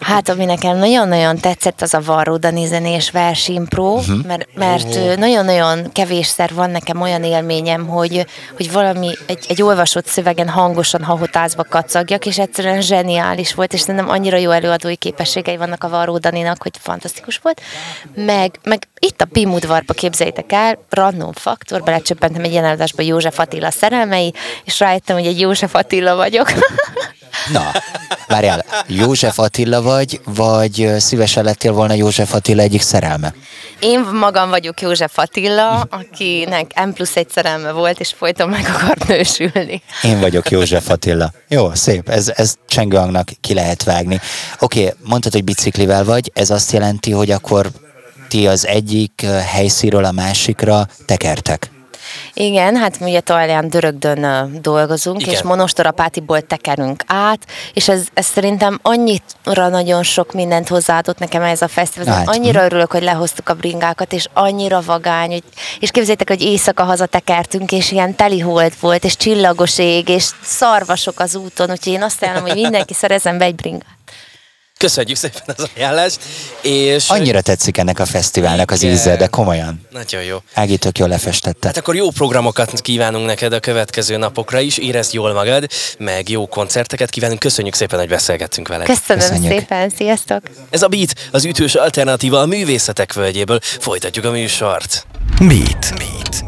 Hát, ami nekem nagyon-nagyon tetszett, az a varródani zenés versenypró, uh-huh. mert, mert nagyon-nagyon kevésszer van nekem olyan élményem, hogy, hogy valami egy, egy olvasott szövegen hangosan hahotázva kacagjak, és egyszerűen zseniális volt, és szerintem annyira jó előadói képességei vannak a varródaninak, hogy fantasztikus volt. Meg, meg itt a Pim udvarba, képzeljétek el, random faktor, belecsöppentem egy ilyen előadásba József Attila szerelmei, és rájöttem, hogy egy József Attila vagyok. Na, várjál, József Attila vagy, vagy szívesen lettél volna József Attila egyik szerelme? Én magam vagyok József Attila, akinek M plusz egy szerelme volt, és folyton meg akart nősülni. Én vagyok József Attila. Jó, szép, ez, ez csengőhangnak ki lehet vágni. Oké, okay, mondtad, hogy biciklivel vagy, ez azt jelenti, hogy akkor ti az egyik helyszínről a másikra tekertek. Igen, hát mi ugye talán Dörögdön dolgozunk, igen. És Monostorapátiból tekerünk át, és ez, ez szerintem annyira nagyon sok mindent hozzáadott nekem ez a fesztivál. Hát, annyira örülök, hogy lehoztuk a bringákat, és annyira vagány, hogy, és képzeljétek, hogy éjszaka haza tekertünk, és ilyen telihold volt, és csillagos ég, és szarvasok az úton, úgyhogy én azt ajánlom, hogy mindenki szerezzen be egy bringát. Köszönjük szépen az ajánlást. És annyira tetszik ennek a fesztiválnak az íze, de komolyan. Nagyon jó. Ági, tök jól lefestette. Hát akkor jó programokat kívánunk neked a következő napokra is. Érezd jól magad, meg jó koncerteket kívánunk. Köszönjük szépen, hogy beszélgettünk veled. Köszönöm Köszönjük. szépen, sziasztok! Ez a Beat, az ütős alternatíva a Művészetek Völgyéből. Folytatjuk a műsort. Beat. Beat.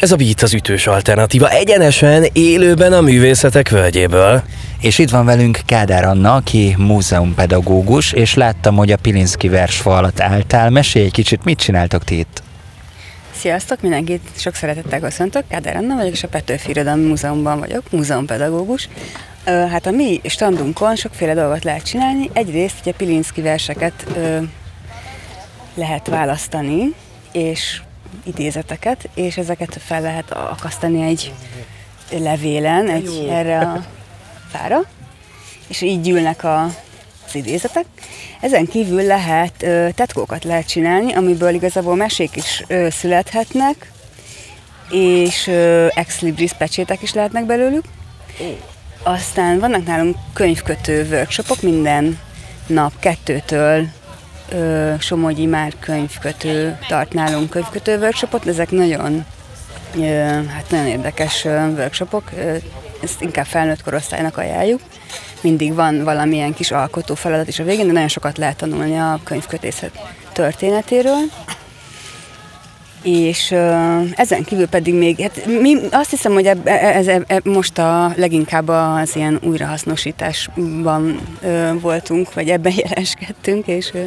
Ez a Beat, az ütős alternatíva egyenesen élőben a Művészetek Völgyéből. És itt van velünk Kádár Anna, aki múzeumpedagógus, és láttam, hogy a Pilinszky versfa alatt álltál. Mesélj egy kicsit, mit csináltok ti itt? Sziasztok, mindenkit sok szeretettel köszöntök. Kádár Anna vagyok, és a Petőfi Irodalmi Múzeumban vagyok, múzeumpedagógus. Hát a mi standunkon sokféle dolgot lehet csinálni. Egyrészt, hogy a Pilinszky verseket ö, lehet választani, és idézeteket, és ezeket fel lehet akasztani egy levélen, egy erre a fára, és így gyűlnek a, az idézetek. Ezen kívül lehet, tetkókat lehet csinálni, amiből igazából mesék is születhetnek, és ex libris pecsétek is lehetnek belőlük. Aztán vannak nálunk könyvkötő workshopok, minden nap kettőtől Somogyi már könyvkötő tart nálunk könyvkötő workshopot, ezek nagyon, hát nagyon érdekes workshopok, ezt inkább felnőtt korosztálynak ajánljuk. Mindig van valamilyen kis alkotó feladat is a végén, de nagyon sokat lehet tanulni a könyvkötészet történetéről. És ezen kívül pedig még, hát mi azt hiszem, hogy eb, ez eb, eb, most a leginkább az ilyen újrahasznosításban ö, voltunk, vagy ebben jeleskedtünk, és ö,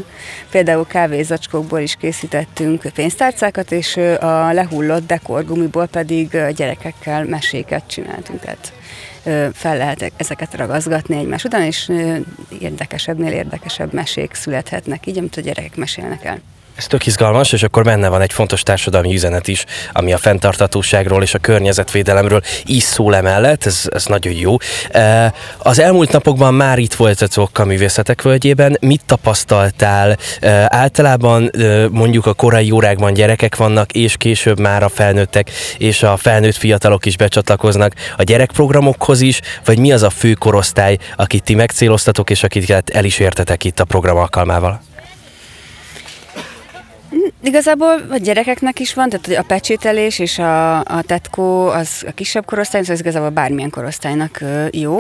például kávézacskókból is készítettünk pénztárcákat, és ö, a lehullott dekorgumiból pedig ö, gyerekekkel meséket csináltunk. Tehát fel lehet ezeket ragaszgatni egymás után, és érdekesebbnél érdekesebb mesék születhetnek így, amit a gyerekek mesélnek el. Ez tök izgalmas, és akkor benne van egy fontos társadalmi üzenet is, ami a fenntarthatóságról és a környezetvédelemről is szól emellett, ez, ez nagyon jó. Az elmúlt napokban már itt voltatok a Művészetek Völgyében, mit tapasztaltál? Általában mondjuk a korai órákban gyerekek vannak, és később már a felnőttek és a felnőtt fiatalok is becsatlakoznak a gyerekprogramokhoz is, vagy mi az a fő korosztály, akit ti megcéloztatok, és akiket el is értetek itt a program alkalmával? Igazából a gyerekeknek is van, tehát a pecsételés és a, a tetkó az a kisebb korosztály, szóval igazából bármilyen korosztálynak jó.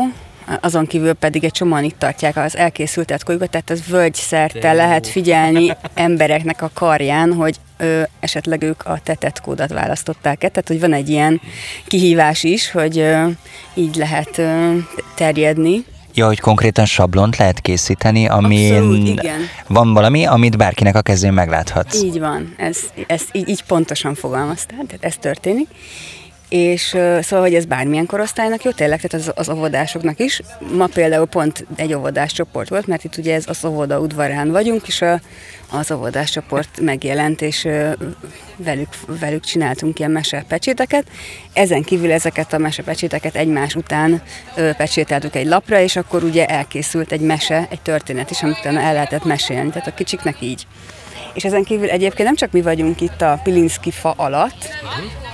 Azon kívül pedig egy csomóan itt tartják az elkészült tetkójukat, tehát az völgyszerte lehet figyelni embereknek a karján, hogy ö, esetleg ők a te tetkódat választották-e. Tehát, hogy van egy ilyen kihívás is, hogy ö, így lehet ö, terjedni. Ja, hogy konkrétan sablont lehet készíteni, amin abszolút, van valami, amit bárkinek a kezén megláthatsz. Így van, ez, ez így, így pontosan fogalmaztál, tehát ez történik. És szóval, hogy ez bármilyen korosztálynak jó, tényleg, tehát az, az óvodásoknak is. Ma például pont egy óvodás csoport volt, mert itt ugye ez az óvoda udvarán vagyunk, és a, az óvodás csoport megjelent, és velük, velük csináltunk ilyen mesepecséteket. Ezen kívül ezeket a mesepecséteket egymás után pecsételtük egy lapra, és akkor ugye elkészült egy mese, egy történet is, amit utána el lehetett mesélni, tehát a kicsiknek így. És ezen kívül egyébként nem csak mi vagyunk itt a Pilinszky fa alatt,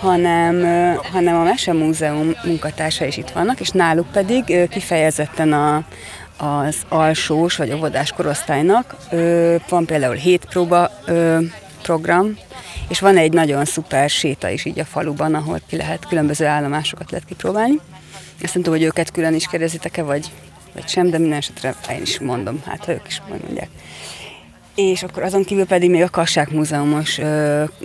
hanem, hanem a Mesemúzeum munkatársai is itt vannak, és náluk pedig kifejezetten a, az alsós vagy óvodás korosztálynak van például hét próba program, és van egy nagyon szuper séta is így a faluban, ahol ki lehet, különböző állomásokat lehet kipróbálni. Azt nem tudom, hogy őket külön is kérdezitek-e, vagy, vagy sem, de minden esetre én is mondom, hát ha ők is mondják. És akkor azon kívül pedig még a Kassák Múzeumos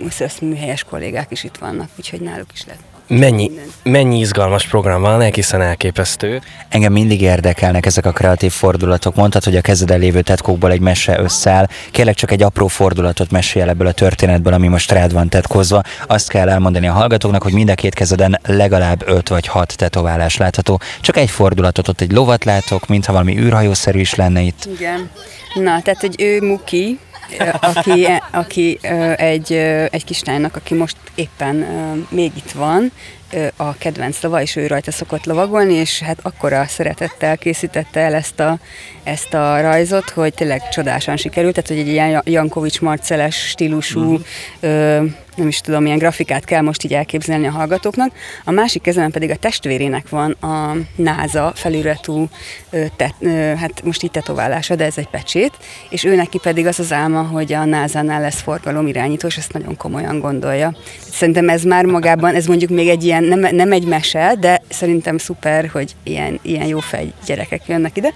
szőszműhelyes kollégák is itt vannak, úgyhogy náluk is lett. Mennyi, mennyi izgalmas program van, egészen elképesztő. Engem mindig érdekelnek ezek a kreatív fordulatok. Mondtad, hogy a kezeden lévő tetkókból egy mese összeáll. Kérlek, csak egy apró fordulatot mesélj ebből a történetből, ami most rád van tetkozva. Azt kell elmondani a hallgatóknak, hogy mind a két kezeden legalább öt vagy hat tetoválás látható. Csak egy fordulatot, ott egy lovat látok, mintha valami űrhajószerű is lenne itt. Igen. Na, tehát, hogy ő Muki, aki, aki egy, egy kislánynak, aki most éppen még itt van, a kedvenc lova, és ő rajta szokott lovagolni, és hát akkora szeretettel készítette el ezt a, ezt a rajzot, hogy tényleg csodásan sikerült, tehát hogy egy ilyen Jankovics Marceles stílusú, mm-hmm. ö, nem is tudom, milyen grafikát kell most így elképzelni a hallgatóknak. A másik kezemen pedig a testvérének van a náza felületű, hát most így tetoválása, de ez egy pecsét, és ő neki pedig az az álma, hogy a názánál lesz forgalomirányító, és ezt nagyon komolyan gondolja. Szerintem ez már magában, ez mondjuk még egy ilyen, nem, nem egy mese, de szerintem szuper, hogy ilyen, ilyen jófej gyerekek jönnek ide.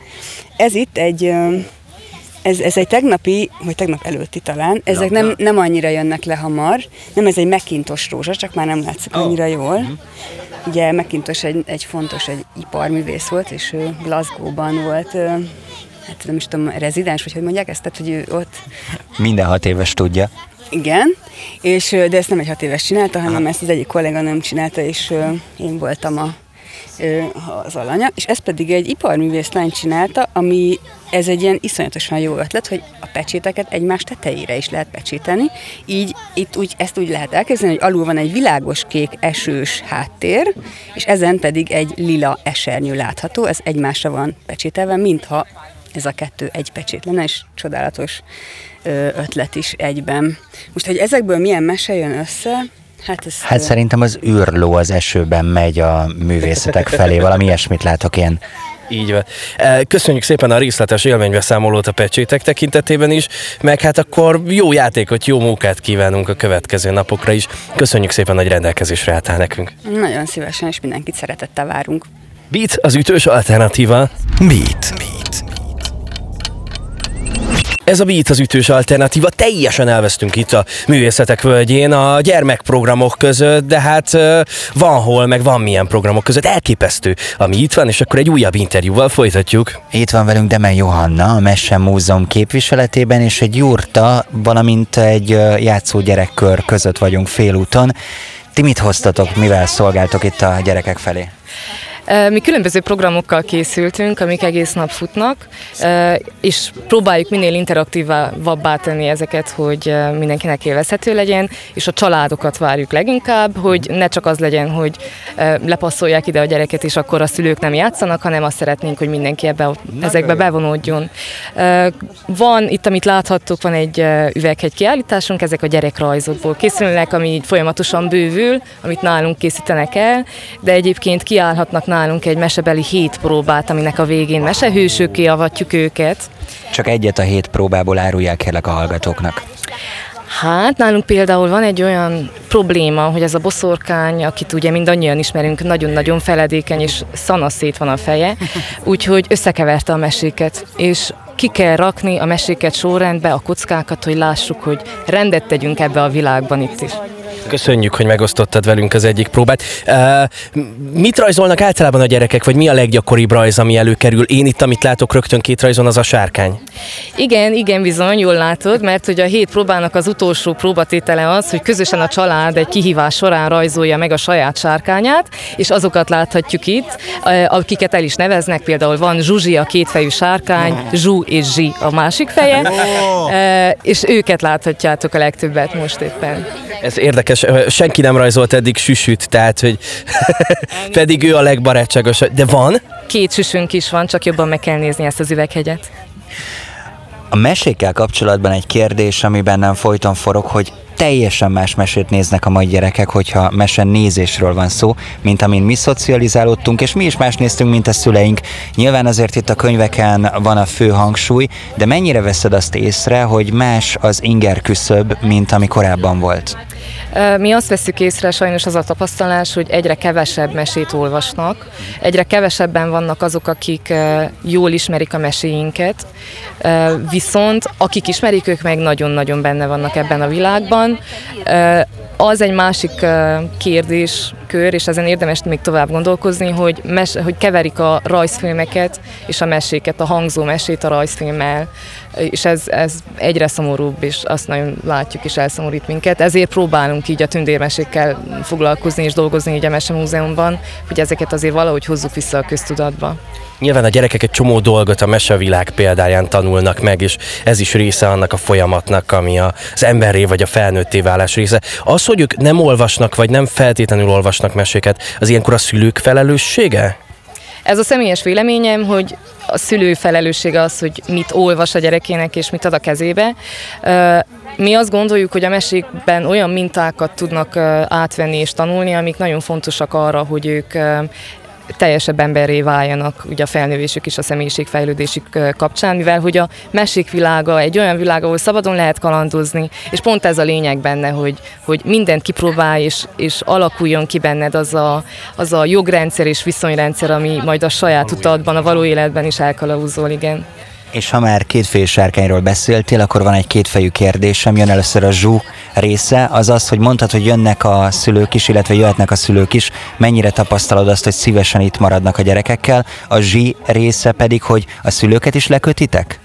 Ez itt egy... Ez, ez egy tegnapi, vagy tegnap előtti talán, ezek nem, nem annyira jönnek le hamar, nem ez egy Mackintosh rózsa, csak már nem látszik annyira jól. Ugye Mackintosh egy, egy fontos, egy iparművész volt, és ő Glasgow-ban volt, hát nem is tudom, rezidens, vagy hogy mondják ezt, tehát hogy ő ott... Minden hat éves tudja. Igen, és, de ezt nem egy hat éves csinálta, hanem ezt az egyik kolléganőm csinálta, és én voltam a... az alanya, és ez pedig egy iparművész lány csinálta, ami ez egy ilyen iszonyatosan jó ötlet, hogy a pecséteket egymás tetejére is lehet pecsételni, így itt úgy, ezt úgy lehet elképzelni, hogy alul van egy világos kék esős háttér, és ezen pedig egy lila esernyő látható, ez egymásra van pecsételve, mintha ez a kettő egy pecsét lenne, és csodálatos ötlet is egyben. Most, hogy ezekből milyen mese jön össze, Hát, ez hát szerintem az űrló az esőben megy a művészetek felé, valami ilyesmit látok én. Így van. Köszönjük szépen a részletes élménybeszámolót a pecsétek tekintetében is, meg hát akkor jó játékot, jó munkát kívánunk a következő napokra is. Köszönjük szépen, hogy rendelkezésre álltál nekünk. Nagyon szívesen, és mindenkit szeretettel várunk. Beat az ütős alternatíva. Beat. Beat. Ez a Beat az ütős alternatíva. Teljesen elvesztünk itt a Művészetek Völgyén a gyermekprogramok között, de hát van hol, meg van milyen programok között. Elképesztő, ami itt van, és akkor egy újabb interjúval folytatjuk. Itt van velünk Demen Johanna, a Mese Múzeum képviseletében, és egy jurta, valamint egy játszó gyerekkör között vagyunk félúton. Ti mit hoztatok, mivel szolgáltok itt a gyerekek felé? Mi különböző programokkal készültünk, amik egész nap futnak, és próbáljuk minél interaktívabbá tenni ezeket, hogy mindenkinek élvezhető legyen, és a családokat várjuk leginkább, hogy ne csak az legyen, hogy lepasszolják ide a gyereket, és akkor a szülők nem játszanak, hanem azt szeretnénk, hogy mindenki ebbe, ezekbe bevonódjon. Van itt, amit láthattuk, van egy üveghegy kiállításunk, ezek a gyerekrajzokból készülnek, ami így folyamatosan bővül, amit nálunk készítenek el, de egyébként kiállhatnak nálunk egy mesebeli hét próbát, aminek a végén mesehősökké avatjuk őket. Csak egyet a hét próbából árulják el a hallgatóknak. Hát, nálunk például van egy olyan probléma, hogy ez a boszorkány, akit ugye mindannyian ismerünk, nagyon-nagyon feledékeny, és szanaszét van a feje, úgyhogy összekeverte a meséket, és ki kell rakni a meséket sorrendbe, a kockákat, hogy lássuk, hogy rendet tegyünk ebbe a világban itt is. Köszönjük, hogy megosztottad velünk az egyik próbát. Uh, mit rajzolnak általában a gyerekek, vagy mi a leggyakoribb rajz, ami előkerül? Én itt, amit látok rögtön két rajzon, az a sárkány. Igen, igen bizony, jól látod, mert hogy a hét próbának az utolsó próbatétele az, hogy közösen a család egy kihívás során rajzolja meg a saját sárkányát, és azokat láthatjuk itt, akiket el is neveznek, például van Zsuzsi, a kétfejű sárkány, Zsú és Zsi a másik feje, uh, és őket láthatjátok a legtöbbet most éppen. Ez érdekes. Senki nem rajzolt eddig süsüt, tehát, hogy pedig ő a legbarátságos, de van? Két süsünk is van, csak jobban meg kell nézni ezt az üveghegyet. A mesékkel kapcsolatban egy kérdés, ami bennem folyton forog, hogy teljesen más mesét néznek a mai gyerekek, hogyha mese nézésről van szó, mint amin mi szocializálódtunk, és mi is más néztünk, mint a szüleink. Nyilván azért itt a könyveken van a fő hangsúly, de mennyire veszed azt észre, hogy más az inger küszöb, mint ami korábban volt? Mi azt veszük észre, sajnos az a tapasztalás, hogy egyre kevesebb mesét olvasnak, egyre kevesebben vannak azok, akik jól ismerik a meséinket, viszont akik ismerik, ők meg nagyon-nagyon benne vannak ebben a világban. Az egy másik kérdéskör, és ezen érdemes még tovább gondolkozni, hogy, mes, hogy keverik a rajzfilmeket és a meséket, a hangzó mesét a rajzfilmmel, és ez, ez egyre szomorúbb, és azt nagyon látjuk, és elszomorít minket. Ezért próbálunk így a tündérmesékkel foglalkozni és dolgozni így a Mesemúzeumban, hogy ezeket azért valahogy hozzuk vissza a köztudatba. Nyilván a gyerekek egy csomó dolgot a mesevilág példáján tanulnak meg, és ez is része annak a folyamatnak, ami az emberré vagy a felnőtté válás része. Az, hogy ők nem olvasnak, vagy nem feltétlenül olvasnak meséket, az ilyenkor a szülők felelőssége? Ez a személyes véleményem, hogy a szülő felelőssége az, hogy mit olvas a gyerekének, és mit ad a kezébe. Mi azt gondoljuk, hogy a mesékben olyan mintákat tudnak átvenni és tanulni, amik nagyon fontosak arra, hogy ők teljesebb emberré váljanak ugye a felnővésük és a személyiségfejlődésük kapcsán, mivel hogy a mesék világa egy olyan világ, ahol szabadon lehet kalandozni, és pont ez a lényeg benne, hogy, hogy mindent kipróbálj, és, és alakuljon ki benned az a, az a jogrendszer és viszonyrendszer, ami majd a saját utadban, a való életben is elkalauzol, igen. És ha már kétfejű sárkányról beszéltél, akkor van egy kétfejű kérdésem, jön először a zsú része, az az, hogy mondtad, hogy jönnek a szülők is, illetve jöhetnek a szülők is, mennyire tapasztalod azt, hogy szívesen itt maradnak a gyerekekkel, a zsí része pedig, hogy a szülőket is lekötitek?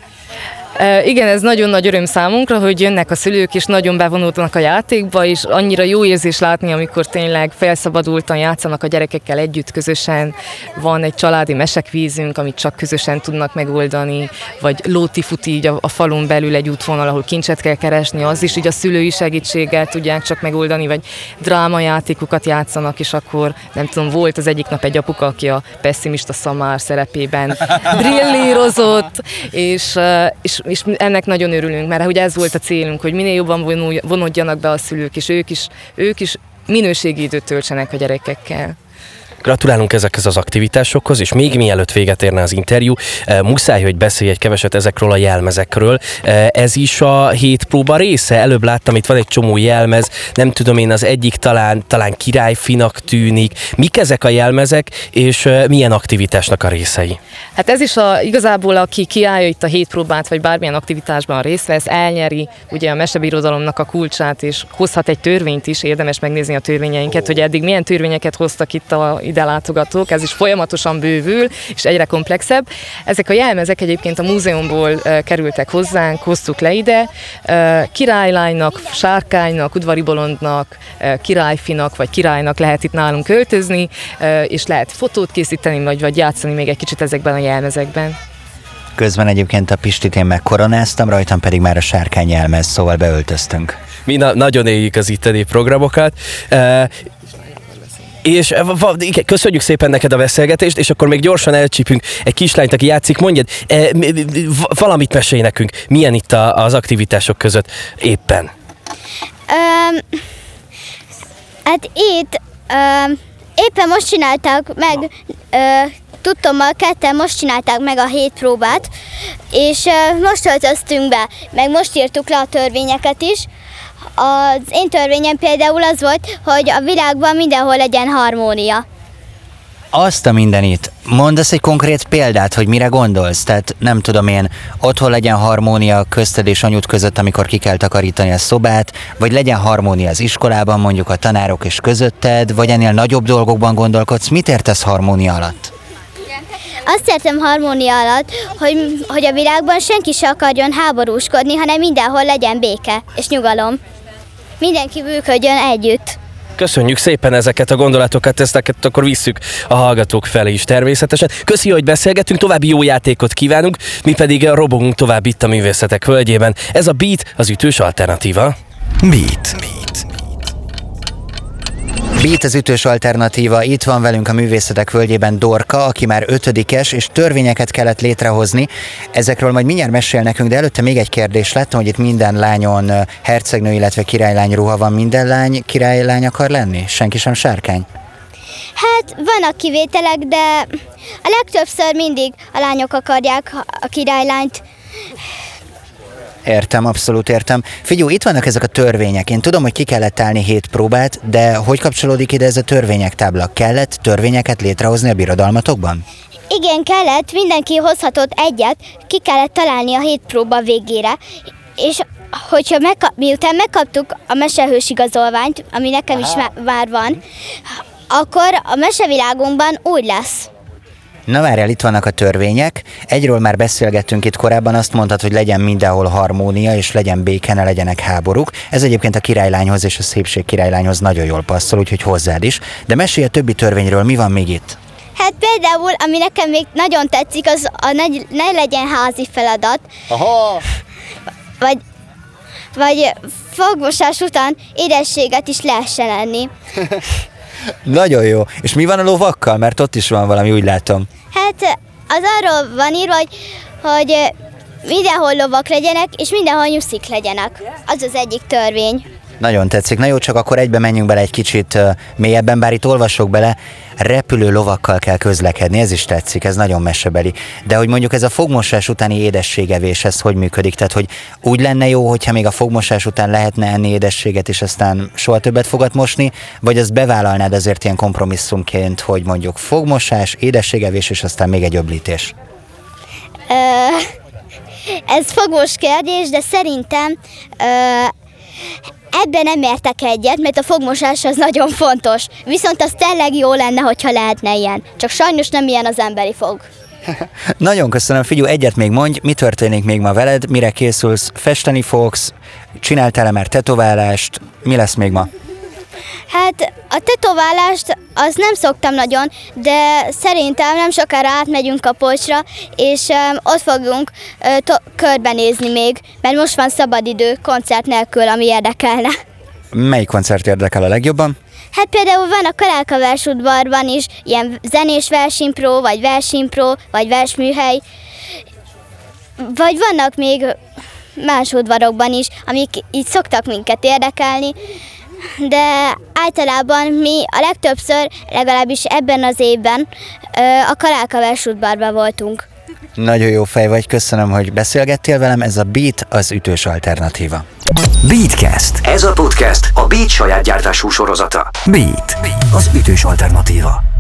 Igen, ez nagyon nagy öröm számunkra, hogy jönnek a szülők, és nagyon bevonulnak a játékba, és annyira jó érzés látni, amikor tényleg felszabadultan játszanak a gyerekekkel együtt, közösen. Van egy családi mesekvízünk, amit csak közösen tudnak megoldani, vagy lótifuti így a, a falun belül egy útvonal, ahol kincset kell keresni, az is így a szülői segítséggel tudják csak megoldani, vagy drámajátékokat játszanak, és akkor nem tudom, volt az egyik nap egy apuka, aki a pessimista szamár szerepében drillírozott, és, és és ennek nagyon örülünk, mert ugye ez volt a célunk, hogy minél jobban vonódjanak be a szülők, és ők is, ők is minőségi időt töltsenek a gyerekekkel. Gratulálunk ezekhez az aktivitásokhoz, és még mielőtt véget érne az interjú, muszáj, hogy beszélj egy keveset ezekről a jelmezekről. Ez is a hét próba része. Előbb láttam, itt van egy csomó jelmez, nem tudom én, az egyik talán, talán királyfinak tűnik. Mik ezek a jelmezek, és milyen aktivitásnak a részei? Hát ez is a, igazából, aki kiállja itt a hét próbát, vagy bármilyen aktivitásban részt vesz, elnyeri ugye a mesebirodalomnak a kulcsát, és hozhat egy törvényt is, érdemes megnézni a törvényeinket, oh. hogy eddig milyen törvényeket hoztak itt a ide látogatók, ez is folyamatosan bővül, és egyre komplexebb. Ezek a jelmezek egyébként a múzeumból kerültek hozzánk, hoztuk le ide. Királylánynak, sárkánynak, udvari bolondnak, királyfinak vagy királynak lehet itt nálunk költözni, és lehet fotót készíteni, vagy, vagy játszani még egy kicsit ezekben a jelmezekben. Közben egyébként a Pistit én megkoronáztam, rajtam pedig már a sárkány jelmez, szóval beöltöztünk. Mi na- nagyon éljük az itteni programokat. E- És köszönjük szépen neked a beszélgetést, és akkor még gyorsan elcsípünk egy kislányt, aki játszik, mondjad, e, valamit mesélj nekünk, milyen itt a, az aktivitások között éppen? Um, hát itt um, éppen most csinálták meg, uh, tudtommal ketten most csinálták meg a hét próbát, és uh, most öltöztünk be, meg most írtuk le a törvényeket is. Az én törvényem például az volt, hogy a világban mindenhol legyen harmónia. Azt a mindenit. Mondasz egy konkrét példát, hogy mire gondolsz? Tehát nem tudom én, otthon legyen harmónia közted és anyud között, amikor ki kell takarítani a szobát, vagy legyen harmónia az iskolában, mondjuk a tanárok és közötted, vagy ennél nagyobb dolgokban gondolkodsz. Mit értesz harmónia alatt? Azt értem harmónia alatt, hogy, hogy a világban senki se akarjon háborúskodni, hanem mindenhol legyen béke és nyugalom. Mindenki működjön együtt. Köszönjük szépen ezeket a gondolatokat, ezeket akkor visszük a hallgatók felé is természetesen. Köszi, hogy beszélgetünk, további jó játékot kívánunk, mi pedig robogunk tovább itt a Művészetek Völgyében. Ez a Beat, az ütős alternatíva. Beat. Beat az ütős alternatíva, itt van velünk a Művészetek Völgyében Dorka, aki már ötödikes, és törvényeket kellett létrehozni. Ezekről majd mindjárt mesél nekünk, de előtte még egy kérdés. Láttam, hogy itt minden lányon hercegnő, illetve királylány ruha van. Minden lány királylány akar lenni? Senki sem sárkány? Hát vannak kivételek, de a legtöbbször mindig a lányok akarják a királylányt. Értem, abszolút értem. Figyú, itt vannak ezek a törvények. Én tudom, hogy ki kellett állni hét próbát, de hogy kapcsolódik ide ez a törvények tábla? Kellett törvényeket létrehozni a birodalmatokban? Igen, kellett. Mindenki hozhatott egyet. Ki kellett találni a hét próba végére. És hogyha megkap, miután megkaptuk a mesehős igazolványt, ami nekem Aha. is már van, akkor a mesevilágunkban úgy lesz. Na várjál, itt vannak a törvények. Egyről már beszélgettünk itt korábban, azt mondtad, hogy legyen mindenhol harmónia, és legyen béke, ne legyenek háborúk. Ez egyébként a királylányhoz és a szépség királylányhoz nagyon jól passzol, úgyhogy hozzád is. De mesélj a többi törvényről, mi van még itt? Hát például, ami nekem még nagyon tetszik, az a ne, ne legyen házi feladat. Aha! Vagy, vagy fogmosás után édességet is lehessen enni. Nagyon jó. És mi van a lovakkal? Mert ott is van valami, úgy látom. Hát az arról van írva, hogy, hogy mindenhol lovak legyenek, és mindenhol nyuszik legyenek. Az az egyik törvény. Nagyon tetszik. Na jó, csak akkor egybe menjünk bele egy kicsit mélyebben, bár itt olvasok bele, repülő lovakkal kell közlekedni, ez is tetszik, ez nagyon mesebeli. De hogy mondjuk ez a fogmosás utáni édességevés, ez hogy működik? Tehát, hogy úgy lenne jó, hogyha még a fogmosás után lehetne enni édességet, és aztán soha többet fogat mosni, vagy azt bevállalnád azért ilyen kompromisszumként, hogy mondjuk fogmosás, édességevés, és aztán még egy öblítés? Ö, ez fogós kérdés, de szerintem... Ö, Ebben nem értek egyet, mert a fogmosás az nagyon fontos. Viszont az tényleg jó lenne, hogyha lehetne ilyen. Csak sajnos nem ilyen az emberi fog. Nagyon köszönöm, Figyú, egyet még mondj, mi történik még ma veled, mire készülsz, festeni fogsz, csináltál-e már tetoválást, mi lesz még ma? Hát a tetoválást azt nem szoktam nagyon, de szerintem nem sokára átmegyünk a Pocsra, és um, ott fogunk uh, to- körbenézni még, mert most van szabadidő, koncert nélkül, ami érdekelne. Melyik koncert érdekel a legjobban? Hát például van a Kalálka versudvarban is ilyen zenés versenypró, vagy versenypró, vagy versműhely, vagy vannak még más udvarokban is, amik így szoktak minket érdekelni, de általában mi a legtöbbször, legalábbis ebben az évben a Kalálka versudvarban voltunk. Nagyon jó fej vagy, köszönöm, hogy beszélgettél velem, ez a Beat, az ütős alternatíva. Beatcast. Ez a podcast a Beat saját gyártású sorozata. Beat, az ütős alternatíva.